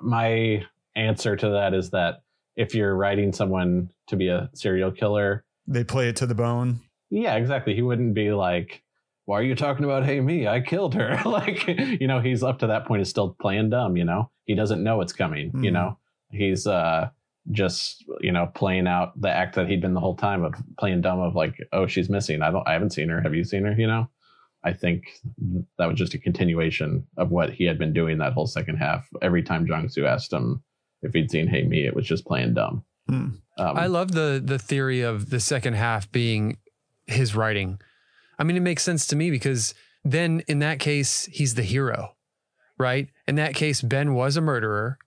my answer to that is that if you're writing someone to be a serial killer, they play it to the bone. Yeah, exactly. He wouldn't be like, why are you talking about Hey Me? I killed her. Like, you know, he's up to that point is still playing dumb, you know. He doesn't know it's coming, you know. He's just, you know, playing out the act that he'd been the whole time of playing dumb of like, oh, she's missing. I haven't seen her. Have you seen her? You know, I think that was just a continuation of what he had been doing that whole second half. Every time Jung-soo asked him if he'd seen Hey Me, it was just playing dumb. I love the theory of the second half being his writing. I mean, it makes sense to me because then in that case, he's the hero, right? In that case, Ben was a murderer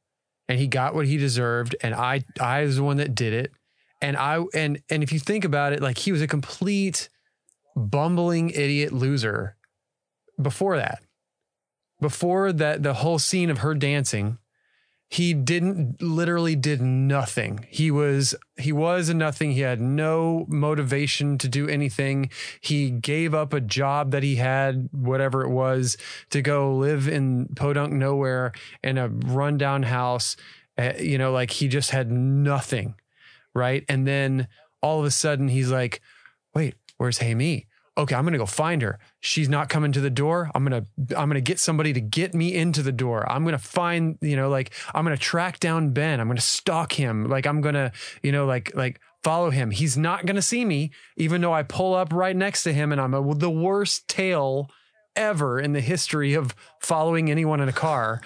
and he got what he deserved. And I was the one that did it. And I if you think about it, like, he was a complete bumbling idiot loser before that, the whole scene of her dancing. He did nothing. He was a nothing. He had no motivation to do anything. He gave up a job that he had, whatever it was, to go live in podunk nowhere in a rundown house. You know, like, he just had nothing. Right. And then all of a sudden he's like, wait, where's Hey Me? Okay, I'm going to go find her. She's not coming to the door. I'm going to get somebody to get me into the door. I'm going to find, you know, like, I'm going to track down Ben. I'm going to stalk him. Like, I'm going to, you know, like follow him. He's not going to see me, even though I pull up right next to him and I'm the worst tail ever in the history of following anyone in a car.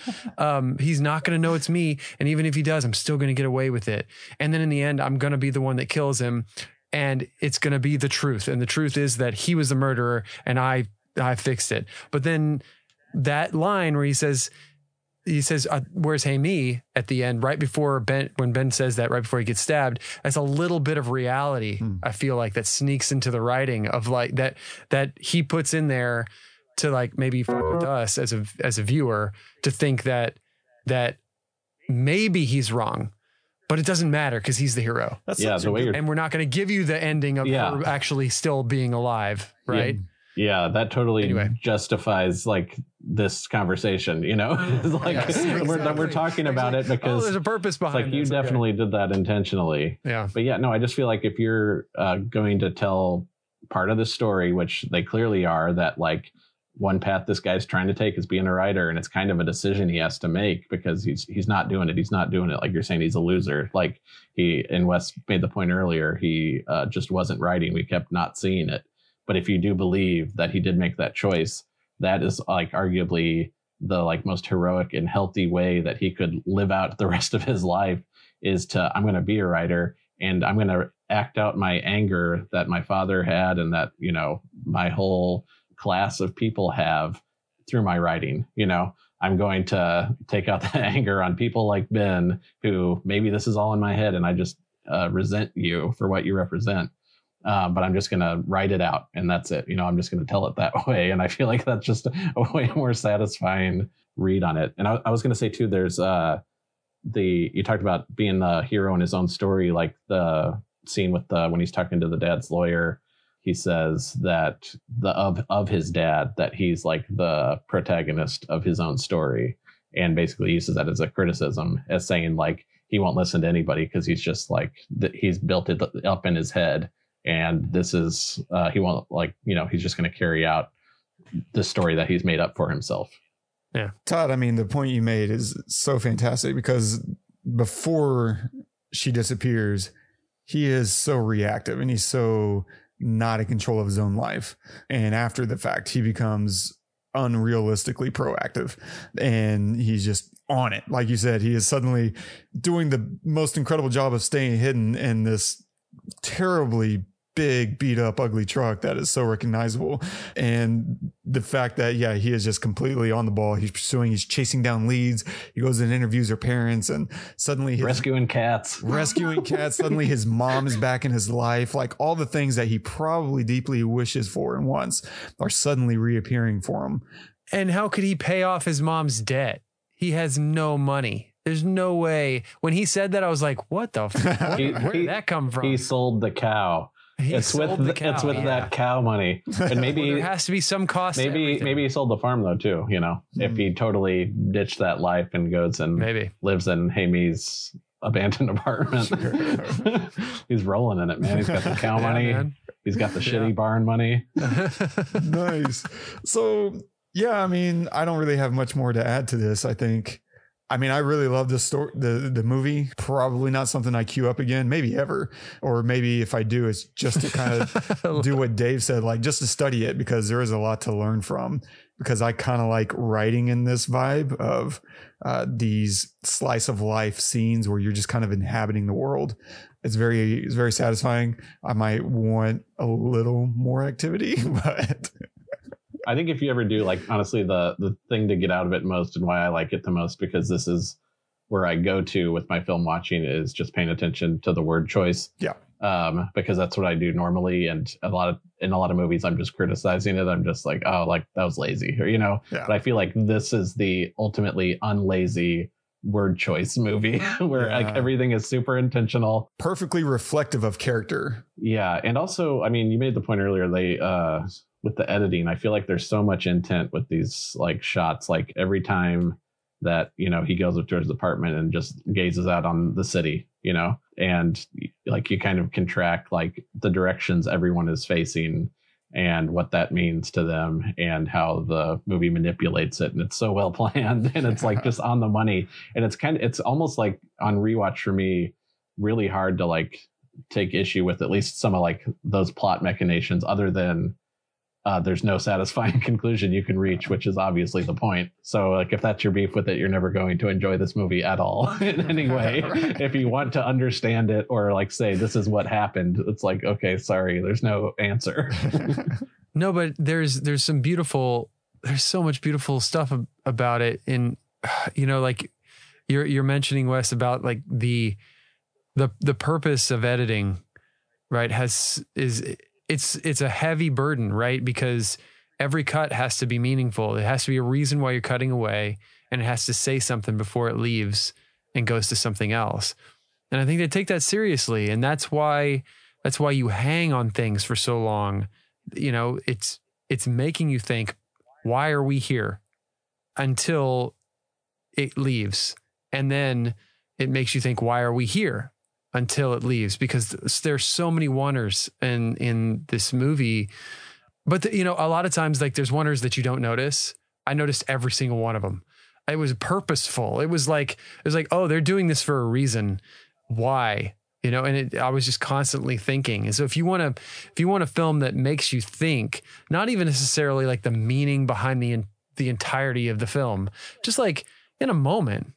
He's not going to know it's me. And even if he does, I'm still going to get away with it. And then in the end, I'm going to be the one that kills him. And it's going to be the truth. And the truth is that he was the murderer and I fixed it. But then that line where he says, where's Hey Me at the end, right before Ben, when Ben says that right before he gets stabbed, that's a little bit of reality. I feel like that sneaks into the writing of like that he puts in there to like maybe fuck with us as a viewer to think that maybe he's wrong. But it doesn't matter because he's the hero. And we're not going to give you the ending of her actually still being alive, right? Yeah, that totally justifies like this conversation, you know? Like, yes, exactly. we're talking about it because there's a purpose behind it. Like, you definitely did that intentionally. Yeah. But yeah, no, I just feel like if you're going to tell part of the story, which they clearly are, that like one path this guy's trying to take is being a writer, and it's kind of a decision he has to make because he's not doing it. He's not doing it. Like you're saying, he's a loser. Like and Wes made the point earlier, he just wasn't writing. We kept not seeing it. But if you do believe that he did make that choice, that is like arguably the like most heroic and healthy way that he could live out the rest of his life is to, I'm going to be a writer and I'm going to act out my anger that my father had and that, you know, my whole class of people have through my writing. You know, I'm going to take out the anger on people like Ben, who maybe this is all in my head and I just resent you for what you represent. But I'm just going to write it out and that's it. You know, I'm just going to tell it that way. And I feel like that's just a way more satisfying read on it. And I was going to say too, there's you talked about being the hero in his own story, like the scene with when he's talking to the dad's lawyer. He says that of his dad, that he's like the protagonist of his own story, and basically uses that as a criticism, as saying like he won't listen to anybody because he's just like he's built it up in his head, and this is he won't, like, you know, he's just going to carry out the story that he's made up for himself. Yeah, Todd. I mean, the point you made is so fantastic because before she disappears, he is so reactive and he's so not in control of his own life. And after the fact, he becomes unrealistically proactive, and he's just on it. Like you said, he is suddenly doing the most incredible job of staying hidden in this terribly big, beat up, ugly truck that is so recognizable. And the fact that, yeah, he is just completely on the ball. He's pursuing, he's chasing down leads. He goes and interviews her parents, and suddenly rescuing cats. Suddenly his mom is back in his life. Like, all the things that he probably deeply wishes for and wants are suddenly reappearing for him. And how could he pay off his mom's debt? He has no money. There's no way. When he said that, I was like, what the fuck? Where did that come from? He sold the cow. It's with that cow money, and maybe well, there has to be some cost. Maybe he sold the farm though too. You know, if he totally ditched that life and goes and maybe lives in Haemi's abandoned apartment, he's rolling in it, man. He's got the cow money. Man. He's got the shitty barn money. Nice. So yeah, I mean, I don't really have much more to add to this. I really love this story, the movie. Probably not something I queue up again, maybe ever. Or maybe if I do, it's just to kind of do what Dave said, like just to study it, because there is a lot to learn from. Because I kind of like writing in this vibe of these slice of life scenes where you're just kind of inhabiting the world. It's very satisfying. I might want a little more activity, but... I think if you ever do, like, honestly, the thing to get out of it most and why I like it the most, because this is where I go to with my film watching, is just paying attention to the word choice. Yeah. Because that's what I do normally. And in a lot of movies, I'm just criticizing it. I'm just like, oh, like that was lazy, or, you know, but I feel like this is the ultimately unlazy word choice movie where like everything is super intentional, perfectly reflective of character. Yeah. And also, I mean, you made the point earlier, they, with the editing, I feel like there's so much intent with these like shots, like every time that, you know, he goes up to his apartment and just gazes out on the city, you know, and like you kind of can track like the directions everyone is facing and what that means to them and how the movie manipulates it. And it's so well planned, and it's like just on the money. And it's almost like on rewatch for me, really hard to like take issue with at least some of like those plot machinations, other than there's no satisfying conclusion you can reach, which is obviously the point. So like, if that's your beef with it, you're never going to enjoy this movie at all in any way. If you want to understand it or like say, this is what happened, it's like, okay, sorry, there's no answer. No, but there's some beautiful, there's so much beautiful stuff about it. And, you know, like you're mentioning, Wes, about like the purpose of editing, right? It's a heavy burden, right? Because every cut has to be meaningful. It has to be a reason why you're cutting away, and it has to say something before it leaves and goes to something else. And I think they take that seriously. And that's why you hang on things for so long. You know, it's making you think, why are we here, until it leaves? And then it makes you think, why are we here, until it leaves? Because there's so many wonders in this movie. But you know, a lot of times, like, there's wonders that you don't notice. I noticed every single one of them. It was purposeful. It was like, oh, they're doing this for a reason. Why? You know, and I was just constantly thinking. And so if you want a film that makes you think, not even necessarily like the meaning behind the entirety of the film, just like in a moment,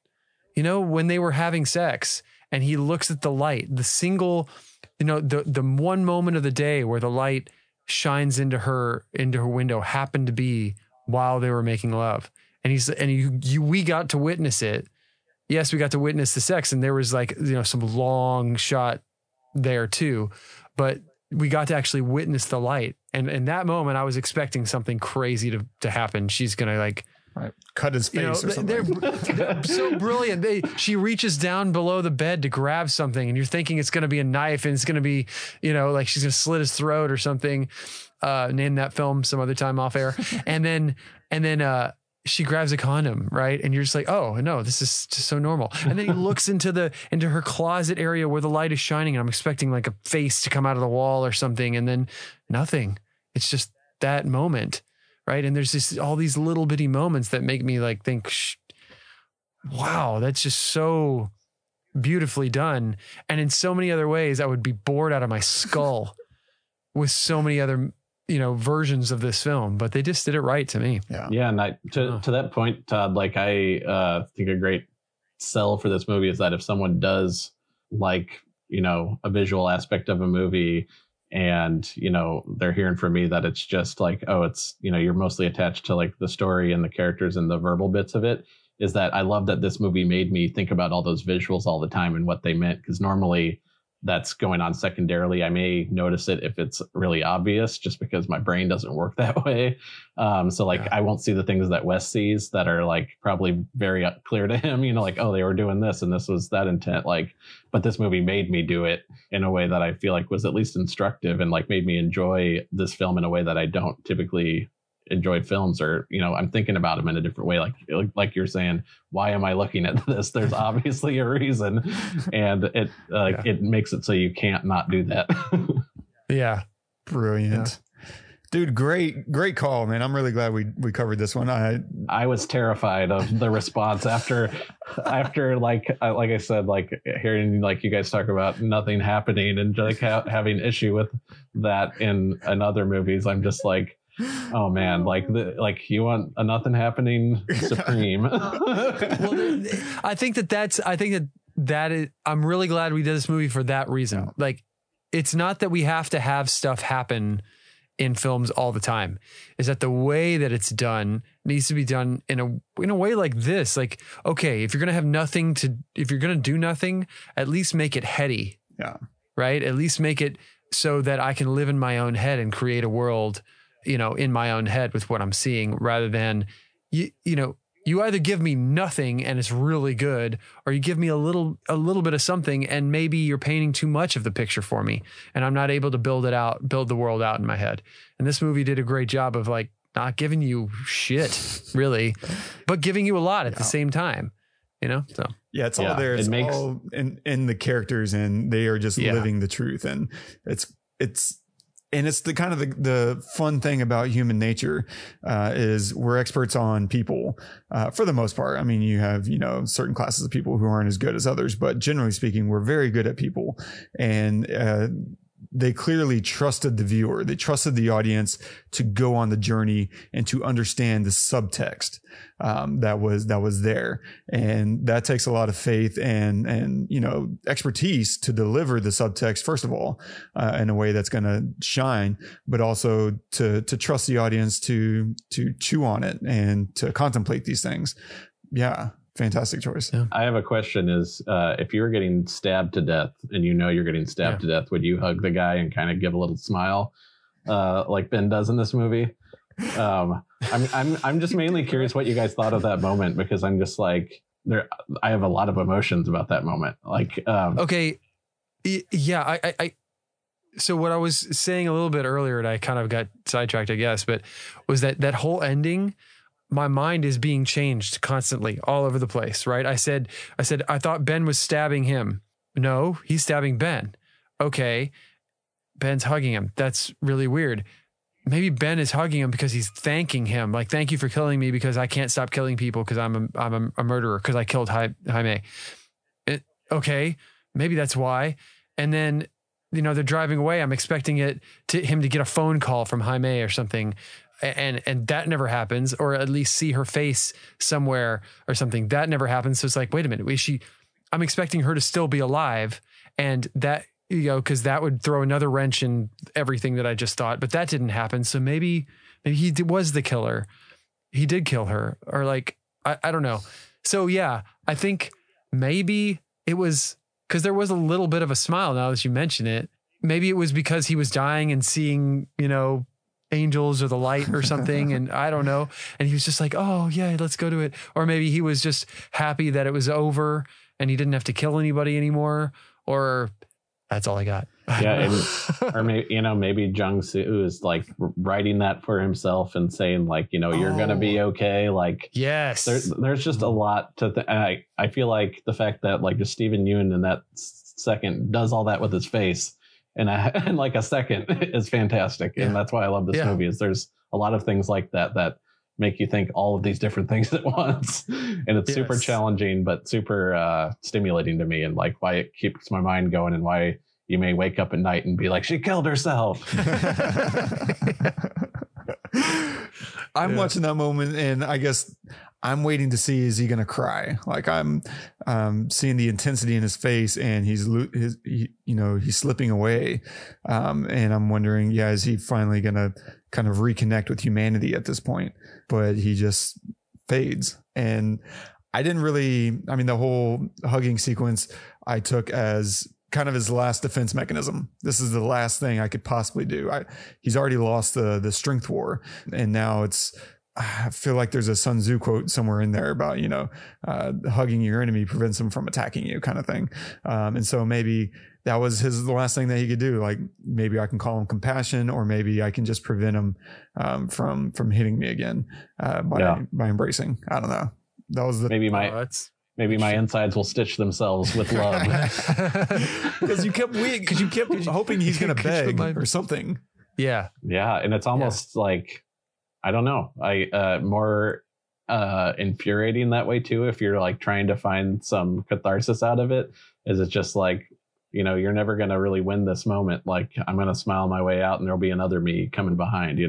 you know, when they were having sex, and he looks at the light, the single, you know, the one moment of the day where the light shines into her window happened to be while they were making love. And we got to witness it. Yes, we got to witness the sex, and there was like, you know, some long shot there too, but we got to actually witness the light. And in that moment, I was expecting something crazy to happen. She's going to like, right, cut his face, you know, or something. They're so brilliant. She reaches down below the bed to grab something, and you're thinking it's going to be a knife, and it's going to be, you know, like she's going to slit his throat or something. Name that film some other time off air. And then she grabs a condom, right? And you're just like, oh no, this is just so normal. And then he looks into her closet area where the light is shining, and I'm expecting like a face to come out of the wall or something, and then nothing. It's just that moment. Right. And there's all these little bitty moments that make me like think, wow, that's just so beautifully done. And in so many other ways, I would be bored out of my skull with so many other, you know, versions of this film, but they just did it right to me. Yeah. Yeah. And to that point, Todd, like I think a great sell for this movie is that if someone does like, you know, a visual aspect of a movie and, you know, they're hearing from me that it's just like, oh, it's, you know, you're mostly attached to like the story and the characters and the verbal bits of it, is that I love that this movie made me think about all those visuals all the time and what they meant. Because normally that's going on secondarily. I may notice it if it's really obvious, just because my brain doesn't work that way. So I won't see the things that Wes sees that are like probably very clear to him, you know, like, oh, they were doing this and this was that intent. Like, but this movie made me do it in a way that I feel like was at least instructive and like made me enjoy this film in a way that I don't typically enjoyed films, or, you know, I'm thinking about them in a different way. Like you're saying, why am I looking at this? There's obviously a reason. And it, it makes it so you can't not do that. Yeah. Brilliant. Yeah. Dude. Great call, man. I'm really glad we covered this one. I was terrified of the response after like I said, like hearing like you guys talk about nothing happening and like having issue with that in other movies. I'm just like, oh man, like you want a nothing happening supreme. Well, I think that is, I'm really glad we did this movie for that reason. Like, it's not that we have to have stuff happen in films all the time. Is that the way that it's done needs to be done in a way like this. Like, okay, if you're going to do nothing, at least make it heady. Yeah. Right. At least make it so that I can live in my own head and create a world, you know, in my own head with what I'm seeing, rather than, you know, you either give me nothing and it's really good, or you give me a little bit of something and maybe you're painting too much of the picture for me and I'm not able to build the world out in my head. And this movie did a great job of like not giving you shit really, but giving you a lot at the same time, you know? So yeah, it's all there. It's all in the characters and they are just living the truth. And it's the kind of the fun thing about human nature is we're experts on people for the most part. I mean, you have, you know, certain classes of people who aren't as good as others, but generally speaking, we're very good at people. And they clearly trusted the viewer. They trusted the audience to go on the journey and to understand the subtext that was there. And that takes a lot of faith and, you know, expertise to deliver the subtext, first of all, in a way that's going to shine, but also to trust the audience to chew on it and to contemplate these things. Yeah. Fantastic choice. Yeah. I have a question is, if you were getting stabbed to death and you know you're getting stabbed to death, would you hug the guy and kind of give a little smile like Ben does in this movie? I'm just mainly curious what you guys thought of that moment, because I'm just like, I have a lot of emotions about that moment. Like, okay. Yeah. So what I was saying a little bit earlier, and I kind of got sidetracked, I guess, but was that whole ending, my mind is being changed constantly all over the place, right? I said, I thought Ben was stabbing him. No, he's stabbing Ben. Okay. Ben's hugging him. That's really weird. Maybe Ben is hugging him because he's thanking him. Like, thank you for killing me because I can't stop killing people because I'm a murderer because I killed Jaime. Okay. Maybe that's why. And then, you know, they're driving away. I'm expecting him to get a phone call from Jaime or something. And that never happens, or at least see her face somewhere or something. That never happens. So it's like, wait a minute, I'm expecting her to still be alive. And that, you know, because that would throw another wrench in everything that I just thought, but that didn't happen. So maybe he was the killer. He did kill her, or like, I don't know. So yeah, I think maybe it was because there was a little bit of a smile now that you mention it. Maybe it was because he was dying and seeing, you know, angels or the light or something, and I don't know, and he was just like, oh yeah, let's go to it. Or maybe he was just happy that it was over and he didn't have to kill anybody anymore, or that's all I got. Yeah. Or maybe, you know, maybe Jung Soo is like writing that for himself and saying like, you know, you're gonna be okay. Like, yes, there's just a lot to and I feel like the fact that like just Steven Yeun in that second does all that with his face in like a second is fantastic. Yeah. And that's why I love this movie, is there's a lot of things like that make you think all of these different things at once. And it's super challenging, but super stimulating to me, and like why it keeps my mind going and why you may wake up at night and be like, she killed herself. I'm watching that moment, and I guess I'm waiting to see, is he going to cry? Like, I'm seeing the intensity in his face, and he's slipping away. And I'm wondering, is he finally going to kind of reconnect with humanity at this point? But he just fades. And the whole hugging sequence I took as kind of his last defense mechanism. This is the last thing I could possibly do. He's already lost the strength war. And now I feel like there's a Sun Tzu quote somewhere in there about, hugging your enemy prevents them from attacking you, kind of thing. And so maybe that was the last thing that he could do. Like, maybe I can call him compassion, or maybe I can just prevent him from hitting me again by embracing. I don't know. That was maybe my insides will stitch themselves with love. Because you kept hoping he's going to beg or something. Yeah. Yeah. And it's almost like, I don't know. More infuriating that way too. If you're like trying to find some catharsis out of it, is it just like, you're never going to really win this moment. Like, I'm going to smile my way out and there'll be another me coming behind,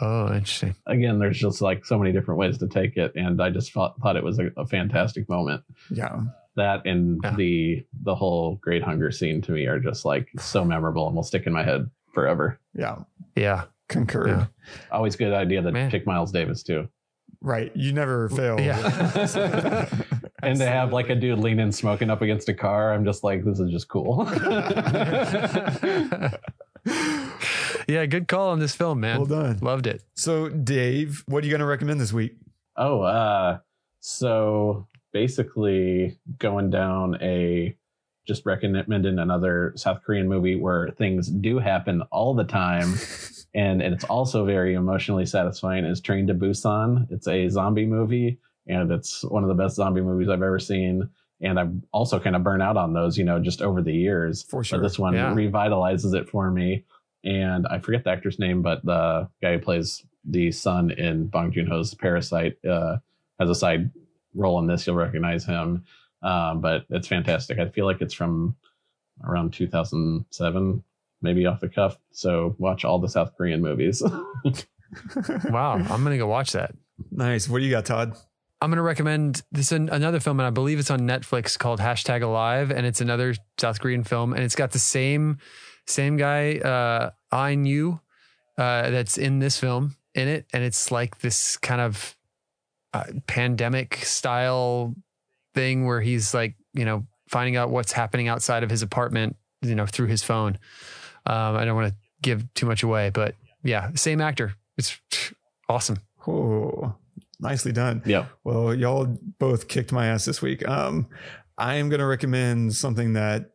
Oh, interesting. Again, there's just like so many different ways to take it. And I just thought it was a fantastic moment. Yeah. That and the whole Great Hunger scene to me are just like so memorable and will stick in my head forever. Yeah. Yeah. Concur. Yeah. Always good idea to pick Miles Davis too. Right. You never fail. Yeah. And to have like a dude leaning smoking up against a car, I'm just like, this is just cool. Yeah, good call on this film, man. Well done. Loved it. So, Dave, what are you going to recommend this week? Oh, so basically going down just recommending another South Korean movie where things do happen all the time. And it's also very emotionally satisfying, is Train to Busan. It's a zombie movie, and it's one of the best zombie movies I've ever seen. And I've also kind of burnt out on those, just over the years. For sure. But this one revitalizes it for me. And I forget the actor's name, but the guy who plays the son in Bong Joon-ho's Parasite has a side role in this. You'll recognize him. But it's fantastic. I feel like it's from around 2007, maybe off the cuff. So watch all the South Korean movies. Wow. I'm going to go watch that. Nice. What do you got, Todd? I'm going to recommend this another film, and I believe it's on Netflix, called Hashtag Alive. And it's another South Korean film, and it's got the same guy, Ah-in, that's in this film in it. And it's like this kind of pandemic style thing where he's like, finding out what's happening outside of his apartment, through his phone. I don't want to give too much away, but yeah, same actor. It's awesome. Cool. Nicely done. Yeah. Well, y'all both kicked my ass this week. I am going to recommend something that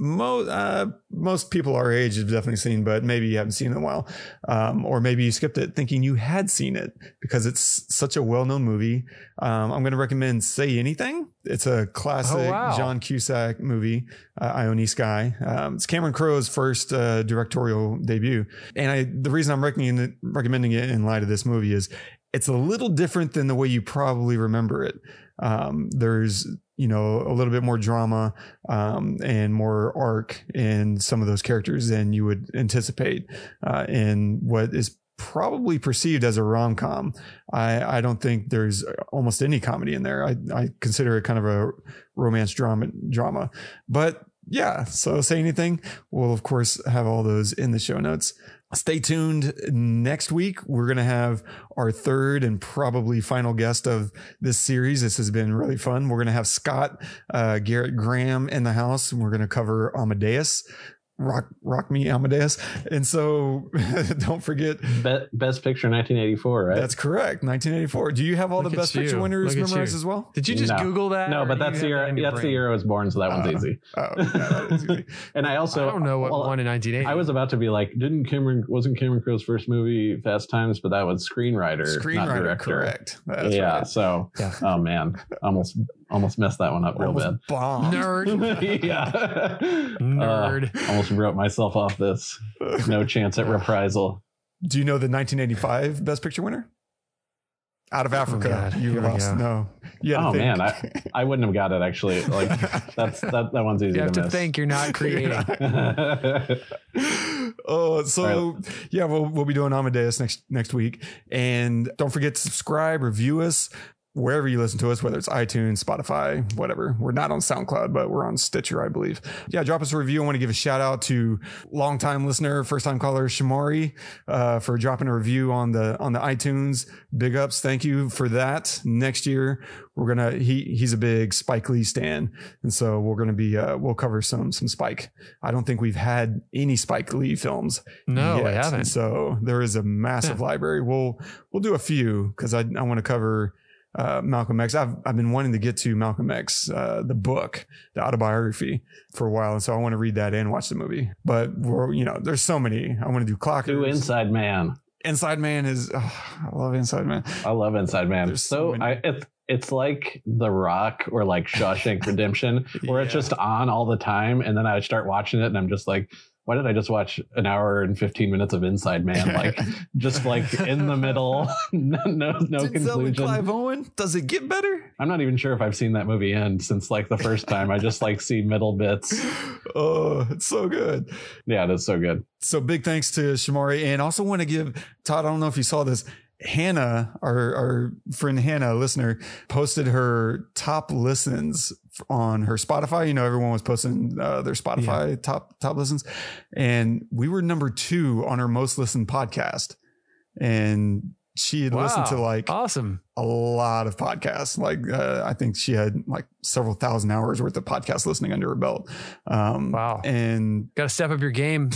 most people our age have definitely seen, but maybe you haven't seen it in a while. Or maybe you skipped it thinking you had seen it because it's such a well-known movie. I'm going to recommend Say Anything. It's a classic John Cusack movie, Ione Skye. It's Cameron Crowe's first directorial debut. And the reason I'm recommending it in light of this movie is it's a little different than the way you probably remember it. There's a little bit more drama and more arc in some of those characters than you would anticipate in what is probably perceived as a rom-com. I don't think there's almost any comedy in there. I consider it kind of a romance drama. But yeah, so Say Anything. We'll, of course, have all those in the show notes. Stay tuned. Next week, we're going to have our third and probably final guest of this series. This has been really fun. We're going to have Scott Garrett Graham in the house, and we're going to cover Amadeus. Rock me, Amadeus. And so don't forget. Best Picture 1984, right? That's correct. 1984. Do you have all the Best Picture winners memorized as well? Did you just Google that? No, but that's the year I was born, so that one's easy. Oh, yeah, that is easy. And I don't know what won in 1980. I was about to be like, wasn't Cameron Crowe's first movie Fast Times, but that was Screenwriter, not director. Correct. That's right. So, oh man, almost messed that one up real bad. Bombed. Nerd. Yeah. Nerd. Almost wrote myself off this. No chance at reprisal. Do you know the 1985 Best Picture winner? Out of Africa. Oh, you lost. No. Oh, think. Man. I wouldn't have got it, actually. Like, that one's easy to miss. You have to think you're not creating. Yeah, we'll be doing Amadeus next week. And don't forget to subscribe, review us, wherever you listen to us, whether it's iTunes, Spotify, whatever. We're not on SoundCloud, but we're on Stitcher, I believe. Yeah, drop us a review. I want to give a shout out to longtime listener, first time caller Shamari for dropping a review on the iTunes. Big ups. Thank you for that. Next year, we're gonna he's a big Spike Lee stan, and so we're gonna be we'll cover some Spike. I don't think we've had any Spike Lee films. No, I haven't. And so there is a massive library. We'll do a few because I want to cover. Malcolm X. I've been wanting to get to Malcolm X, the book, the autobiography, for a while, and so I want to read that and watch the movie. But there's so many. I want to do Clockers. Do Inside Man. Inside Man is. I love Inside Man. I love Inside Man. There's so it's like The Rock or like Shawshank Redemption, where it's just on all the time, and then I start watching it, and I'm just like, why did I just watch an hour and 15 minutes of Inside Man? Like, just like in the middle, no conclusion. Clive Owen, does it get better? I'm not even sure if I've seen that movie end since like the first time. I just like see middle bits. Oh, it's so good. Yeah, it is so good. So big thanks to Shamari. And also want to give Todd, I don't know if you saw this, Hannah, our friend Hannah, listener, posted her top listens on her Spotify. You know, everyone was posting their Spotify top listens, and we were number 2 on her most listened podcast. And she had listened to like a lot of podcasts. Like I think she had like several thousand hours worth of podcast listening under her belt. And gotta step up your game.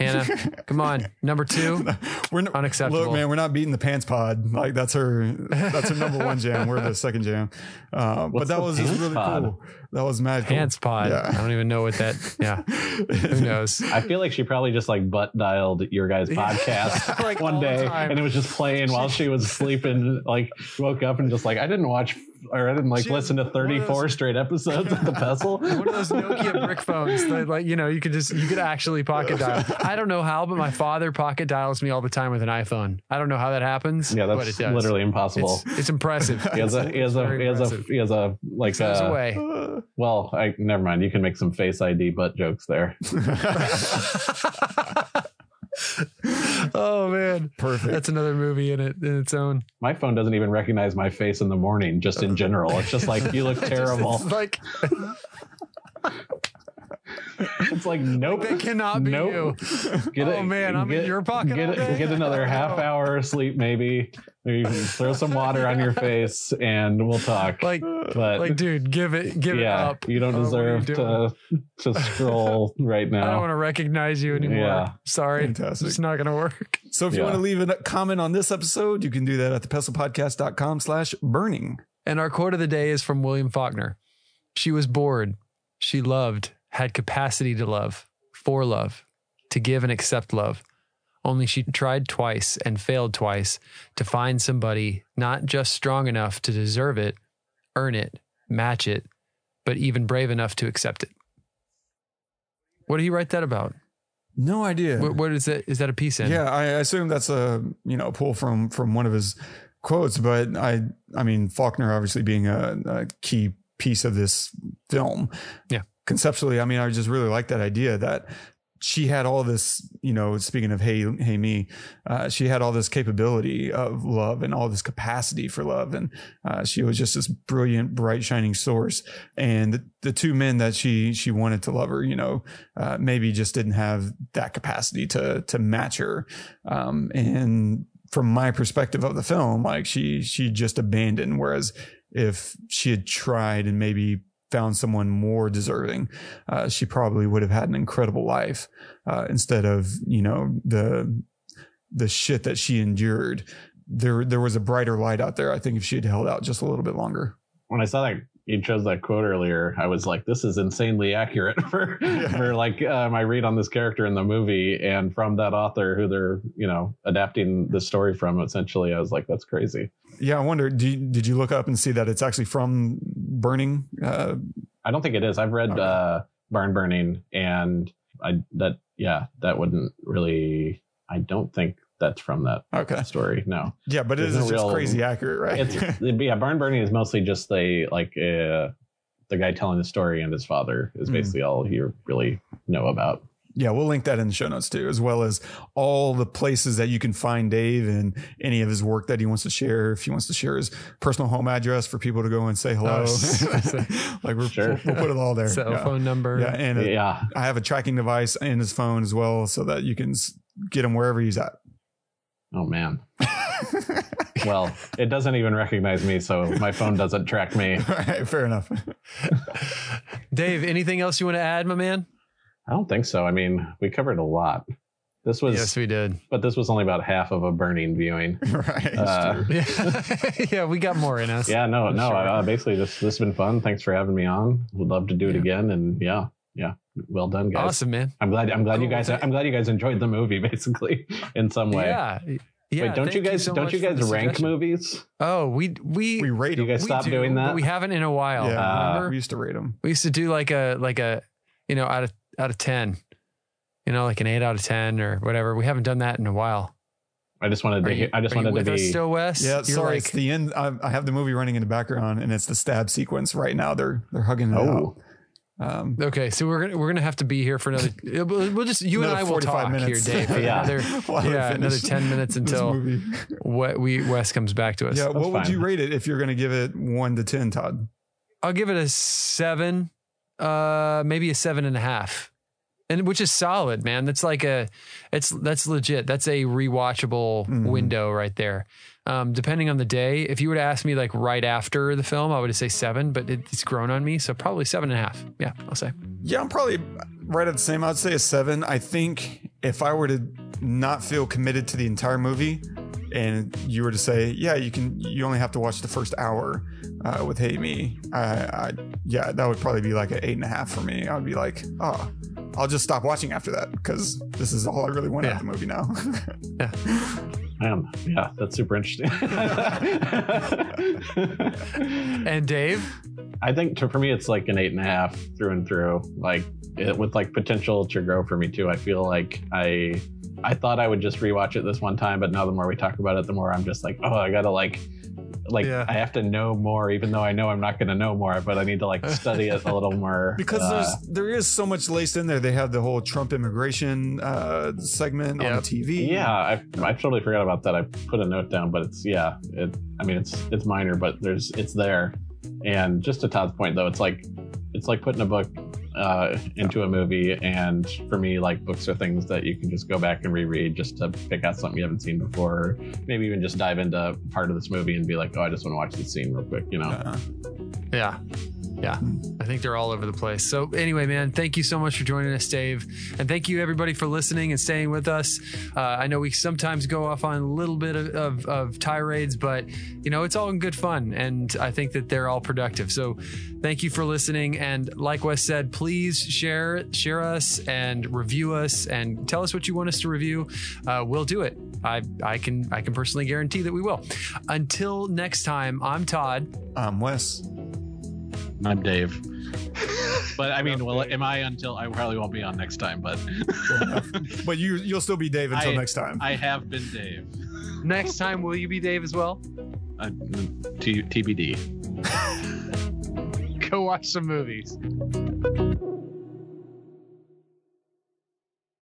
Hannah, come on. Number 2, unacceptable. Look, man, we're not beating the pants pod. Like that's her number 1 jam. We're the second jam. But that was just really cool. That was magical. Pants pod. Yeah. I don't even know what that. Yeah. Who knows? I feel like she probably just like butt dialed your guys' podcast like one day, and it was just playing while she was sleeping. Like woke up and just like, I didn't watch. Or I didn't listen to 34 straight episodes of The Pestle. One of those Nokia brick phones that you could actually pocket dial. I don't know how, but my father pocket dials me all the time with an iPhone. I don't know how that happens. Yeah, that's but it does. Literally impossible. It's impressive. He has a like goes away. Well, never mind. You can make some Face ID butt jokes there. Oh man, perfect. That's another movie in its own. My phone doesn't even recognize my face in the morning, just in general. It's just like, you look terrible. It's like it's like, nope, that cannot be you. I'm in your pocket. Get another half hour of sleep, maybe throw some water on your face and we'll talk. Dude, give it up. You don't deserve to scroll right now. I don't want to recognize you anymore. Yeah. Sorry. Fantastic. It's not going to work. So if you want to leave a comment on this episode, you can do that at thepestilpodcast.com/burning. And our quote of the day is from William Faulkner. She was bored. She loved. Had capacity to love, for love, to give and accept love. Only she tried twice and failed twice to find somebody not just strong enough to deserve it, earn it, match it, but even brave enough to accept it. What did he write that about? No idea. What is that? Is that a piece in? Yeah, I assume that's a pull from one of his quotes, but I mean, Faulkner obviously being a key piece of this film. Yeah. Conceptually, I mean, I just really like that idea that she had all this, speaking of hey me, she had all this capability of love and all this capacity for love. And she was just this brilliant, bright, shining source. And the two men that she wanted to love her, maybe just didn't have that capacity to match her. And from my perspective of the film, like she just abandoned, whereas if she had tried and maybe found someone more deserving, she probably would have had an incredible life instead of, the shit that she endured. There was a brighter light out there, I think, if she had held out just a little bit longer. When I saw that you chose that quote earlier, I was like, this is insanely accurate for my read on this character in the movie and from that author who they're, adapting the story from, essentially. I was like, that's crazy. Yeah. I wonder, did you look up and see that it's actually from Burning? I don't think it is. I've read Barn Burning, and that wouldn't really, I don't think that's from that story. No. Yeah, but it is just real, crazy accurate, right? It's, yeah, Barn Burning is mostly just the guy telling the story and his father is basically all you really know about. Yeah, we'll link that in the show notes too, as well as all the places that you can find Dave and any of his work that he wants to share. If he wants to share his personal home address for people to go and say hello, we'll put it all there. Cell phone number. Yeah, and I have a tracking device in his phone as well, so that you can get him wherever he's at. Oh man. Well, it doesn't even recognize me, so my phone doesn't track me. All right, fair enough. Dave, anything else you want to add, my man? I don't think so. I mean, we covered a lot. Yes, we did. But this was only about half of a Burning viewing. Right. Yeah. Yeah, we got more in us. Yeah, no. Sure. Basically, this has been fun. Thanks for having me on. Would love to do it again. And yeah. Well done, guys. Awesome, man. I'm glad you guys enjoyed the movie, basically, in some way. Yeah. Yeah, wait, don't you guys rank movies? Oh, we rate them. You guys stop doing that? We haven't in a while. Yeah, we used to rate them. We used to do like a out of 10, like an 8 out of 10 or whatever. We haven't done that in a while. I just wanted to. Are you with us still, Wes? Yeah, sorry. It's the end. I have the movie running in the background, and it's the stab sequence right now. They're hugging it out. Okay, so we're gonna have to be here for another. We'll just and I will talk minutes. Here, Dave. Another 10 minutes until Wes comes back to us. Yeah, what would you rate it if you're gonna give it 1 to 10, Todd? I'll give it a 7, maybe a 7.5, and which is solid, man. That's that's legit. That's a rewatchable window right there. Depending on the day, if you were to ask me right after the film, I would say 7, but it's grown on me. So probably 7.5. Yeah, I'll say. Yeah, I'm probably right at the same. I'd say a 7. I think if I were to not feel committed to the entire movie and you were to say, you only have to watch the first hour with Hate Me. That would probably be like an 8.5 for me. I would be like, I'll just stop watching after that because this is all I really want out of the movie now. Yeah. Yeah, that's super interesting. And Dave? I think for me, it's like an 8.5 through and through, with potential to grow for me too. I feel like I thought I would just rewatch it this one time, but now the more we talk about it, the more I'm just like, I gotta I have to know more, even though I know I'm not going to know more, but I need to study it a little more. Because there is so much laced in there. They have the whole Trump immigration segment on the TV. Yeah, I totally forgot about that. I put a note down, but it's minor, but it's there. And just to Todd's point, though, it's like putting a book into a movie. And for me, books are things that you can just go back and reread just to pick out something you haven't seen before. Maybe even just dive into part of this movie and be like, I just want to watch this scene real quick, Yeah. Yeah. I think they're all over the place. So anyway, man, thank you so much for joining us, Dave. And thank you everybody for listening and staying with us. I know we sometimes go off on a little bit of tirades, but it's all in good fun. And I think that they're all productive. So thank you for listening. And like Wes said, please share us and review us and tell us what you want us to review. We'll do it. I can personally guarantee that we will. Until next time, I'm Todd. I'm Wes. I'm Dave. But I mean, I probably won't be on next time, but but you'll still be Dave until next time. I have been Dave. Next time, will you be Dave as well? TBD. Go watch some movies.